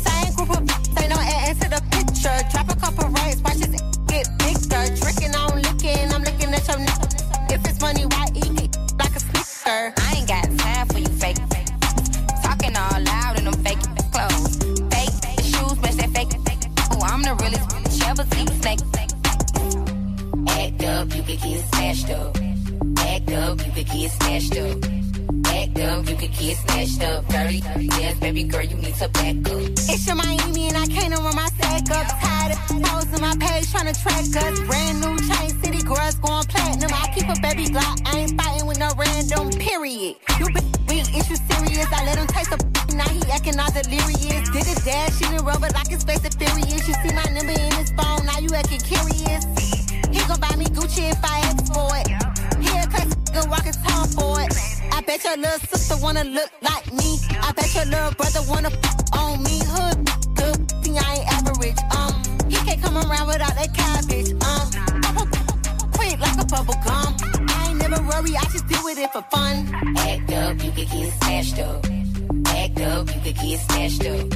same group of, they know ass to the picture, drop a couple rights, watch this get bigger, tricking on licking, I'm looking at your neck. If it's money, why eat it like a sneaker? I ain't got time for you fake. can get smashed up. Act up, you can get smashed up. Act up, you can get smashed up. Dirty, yes, baby girl, you need to back up. It's your Miami and I can't run my sack up. Tired of posting my page trying to track us. Brand new chain city girls going platinum. I keep a baby block, I ain't fighting with no random, period. You bitch, is you serious? I let him taste a now he acting all delirious. Did his dad shooting rubber like his face is furious. You see my number in his phone, now you acting curious. He gon' buy me Gucci if I ask for it. He'll cut and walk his tongue for it. I bet your little sister wanna look like me. I bet your little brother wanna on me. Hood, good, see I ain't average. He can't come around without that cabbage. Quick like a bubble gum. I ain't never worry, I just deal with it for fun. Act up, you can get smashed up. Act up, you could get snatched up.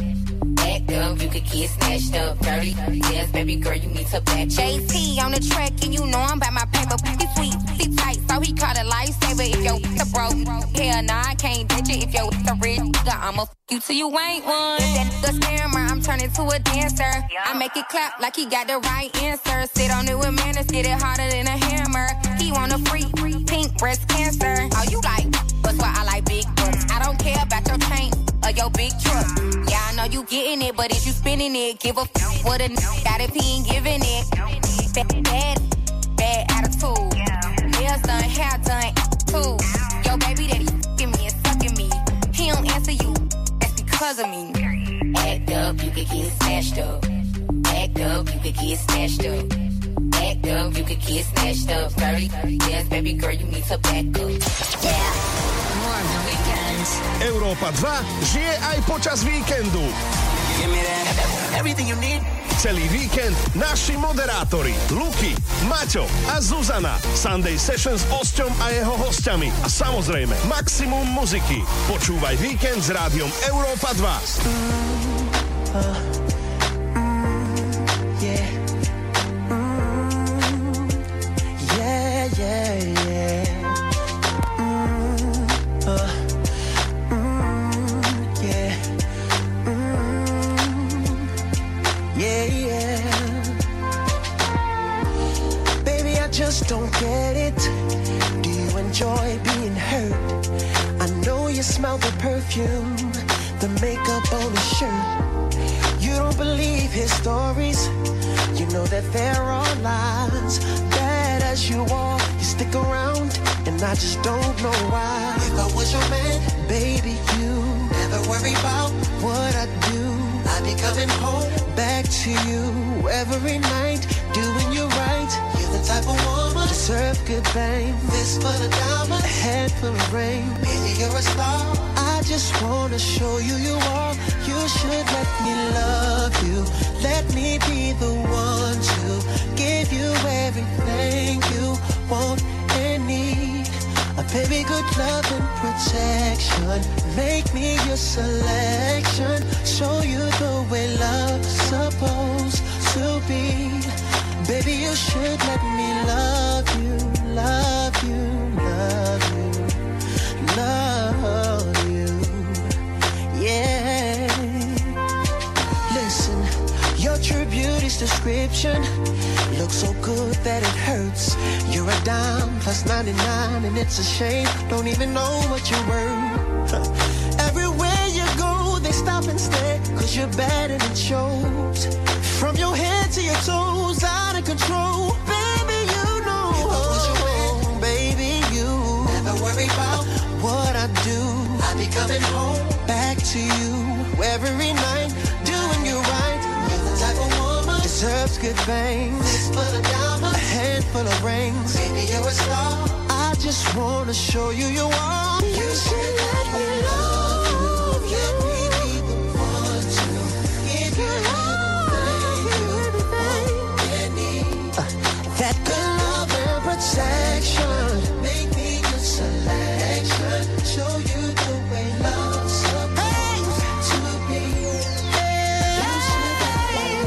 Act up, you could get snatched up. Dirty, yes, baby girl, you need to back. JT on the track, and you know I'm by my paper. He's sweet, he's tight, so he caught a lifesaver. If your a broke, hell nah, I can't ditch it. If your a rich nigga, I'ma f you till you ain't one. If that nigga stammer, I'm turning to a dancer. I make it clap like he got the right answer. Sit on it with manners, get it harder than a hammer. He want a freak, pink breast cancer. Oh, you like butts, but I like big butts. I don't care about your chain or your big truck. Yeah, I know you getting it, but is you spinning it? Give a f what a got if he ain't giving it. Bad attitude. Nails done, hair done, too. Yo, baby, that he f***ing me and sucking me. He don't answer you, that's because of me. Act up, you could get smashed up. Act up, you could get smashed up. Act up, you could get smashed up. 30, yes, baby girl, you need to back up. Yeah. Európa 2 žije aj počas víkendu. Celý víkend naši moderátori Luky, Maťo a Zuzana. Sunday Session s Osťom a jeho hostiami. A samozrejme maximum muziky. Počúvaj víkend s rádiom Európa 2. Just don't get it. Do you enjoy being hurt? I know you smell the perfume, the makeup on his shirt. You don't believe his stories. You know that there are lies. Bad as you are, you stick around, and I just don't know why. If I was your man, baby, you never worry about what I do. I'd be coming home back to you every night, doing you right. The type of woman deserve good fame. Fist for the diamonds, a head for the rain. Baby, you're a star. I just wanna show you you are. You should let me love you. Let me be the one to give you everything you want and need. A baby, good love and protection. Make me your selection. Show you the way love's supposed to be. Baby, you should let me love you, love you, love you, love you, yeah. Listen, your true beauty's description looks so good that it hurts. You're a dime plus 99 and it's a shame, don't even know what you were. Everywhere you go, they stop and stare, cause you're bad and it shows. From your head to your toes, out of control. Baby, you know. If I was your man, baby, you never worry about what I do. I'll be coming home back to you every night, doing you right. You're the type of woman deserves good things. Fistful of diamonds, a handful of rings. Baby, you're a star. I just wanna show you you are. You should let me love you. Let me be the one to give you love. That good love and protection. Make me your selection. Show you the way love's supposed to be. You should let me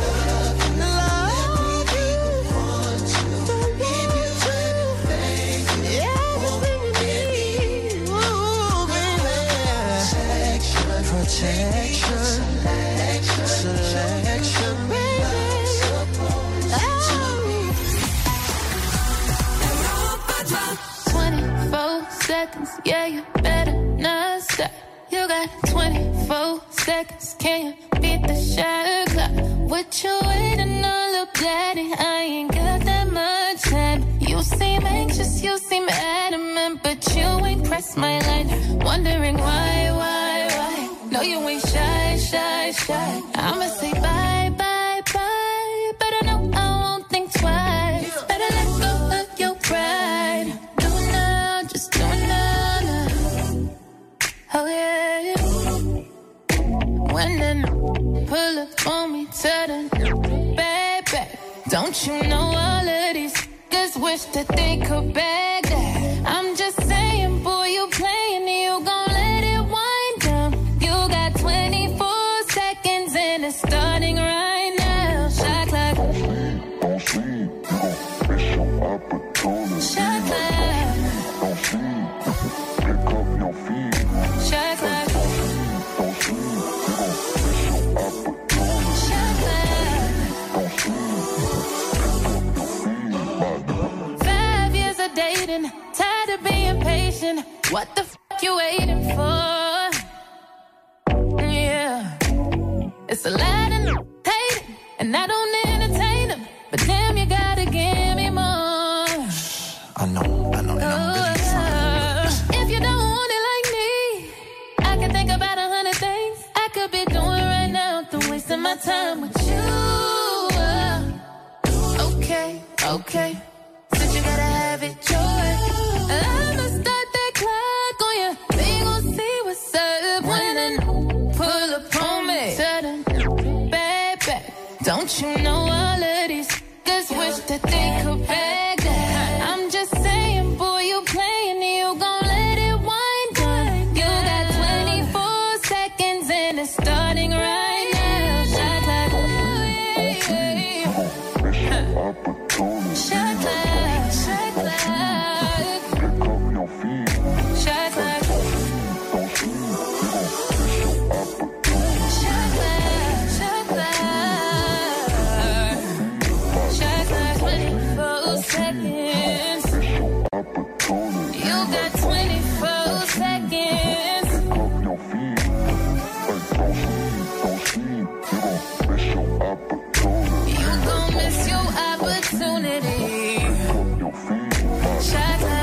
love you. Let me be the one to give you everything you want and need. Good love and protection. Make me your selection. Selection. Baby. Supposed to be. seconds, yeah, you better not stop. You got 24 seconds, can you beat the shot clock? What you waiting on, look bloody, I ain't got that much time. You seem anxious, you seem adamant, but you ain't pressed my line. Wondering why, no you ain't shy. I'ma say bye, but I know I won't think twice. Better let go of your pride. Do it now, just do it now. Oh yeah. When then pull up on me to the back. Don't you know all of these niggas wish that they could bag that? I'm just saying, boy, you playing and you gon' let it wind down. You got 24 seconds and it's starting right now. Shot clock. Don't sleep. It's your opportunity. Shot clock. Don't sleep. Pick up your feet. Shot clock. Don't sleep. It's your opportunity. Shot clock. Don't sleep. Dating, tired of being patient. What the fuck you waiting for? Yeah, it's a lot of hating, and I don't entertain them. But damn, you gotta give me more. I know, and I'm really trying. If you don't want it like me, I can think about 100 things I could be doing right now. Through wasting my time with you. Okay. Since you gotta have it your way, I'ma start that clock on you. We gon' see what's up when I pull up on me. Baby, don't you know all of these niggas wish that they could beg that? I'm just saying, boy, you playing and you gon' let it wind down. You got 24 seconds and it's starting right now. Shot clock. Shot clock. Opportunity. You gon' miss your opportunity. Shot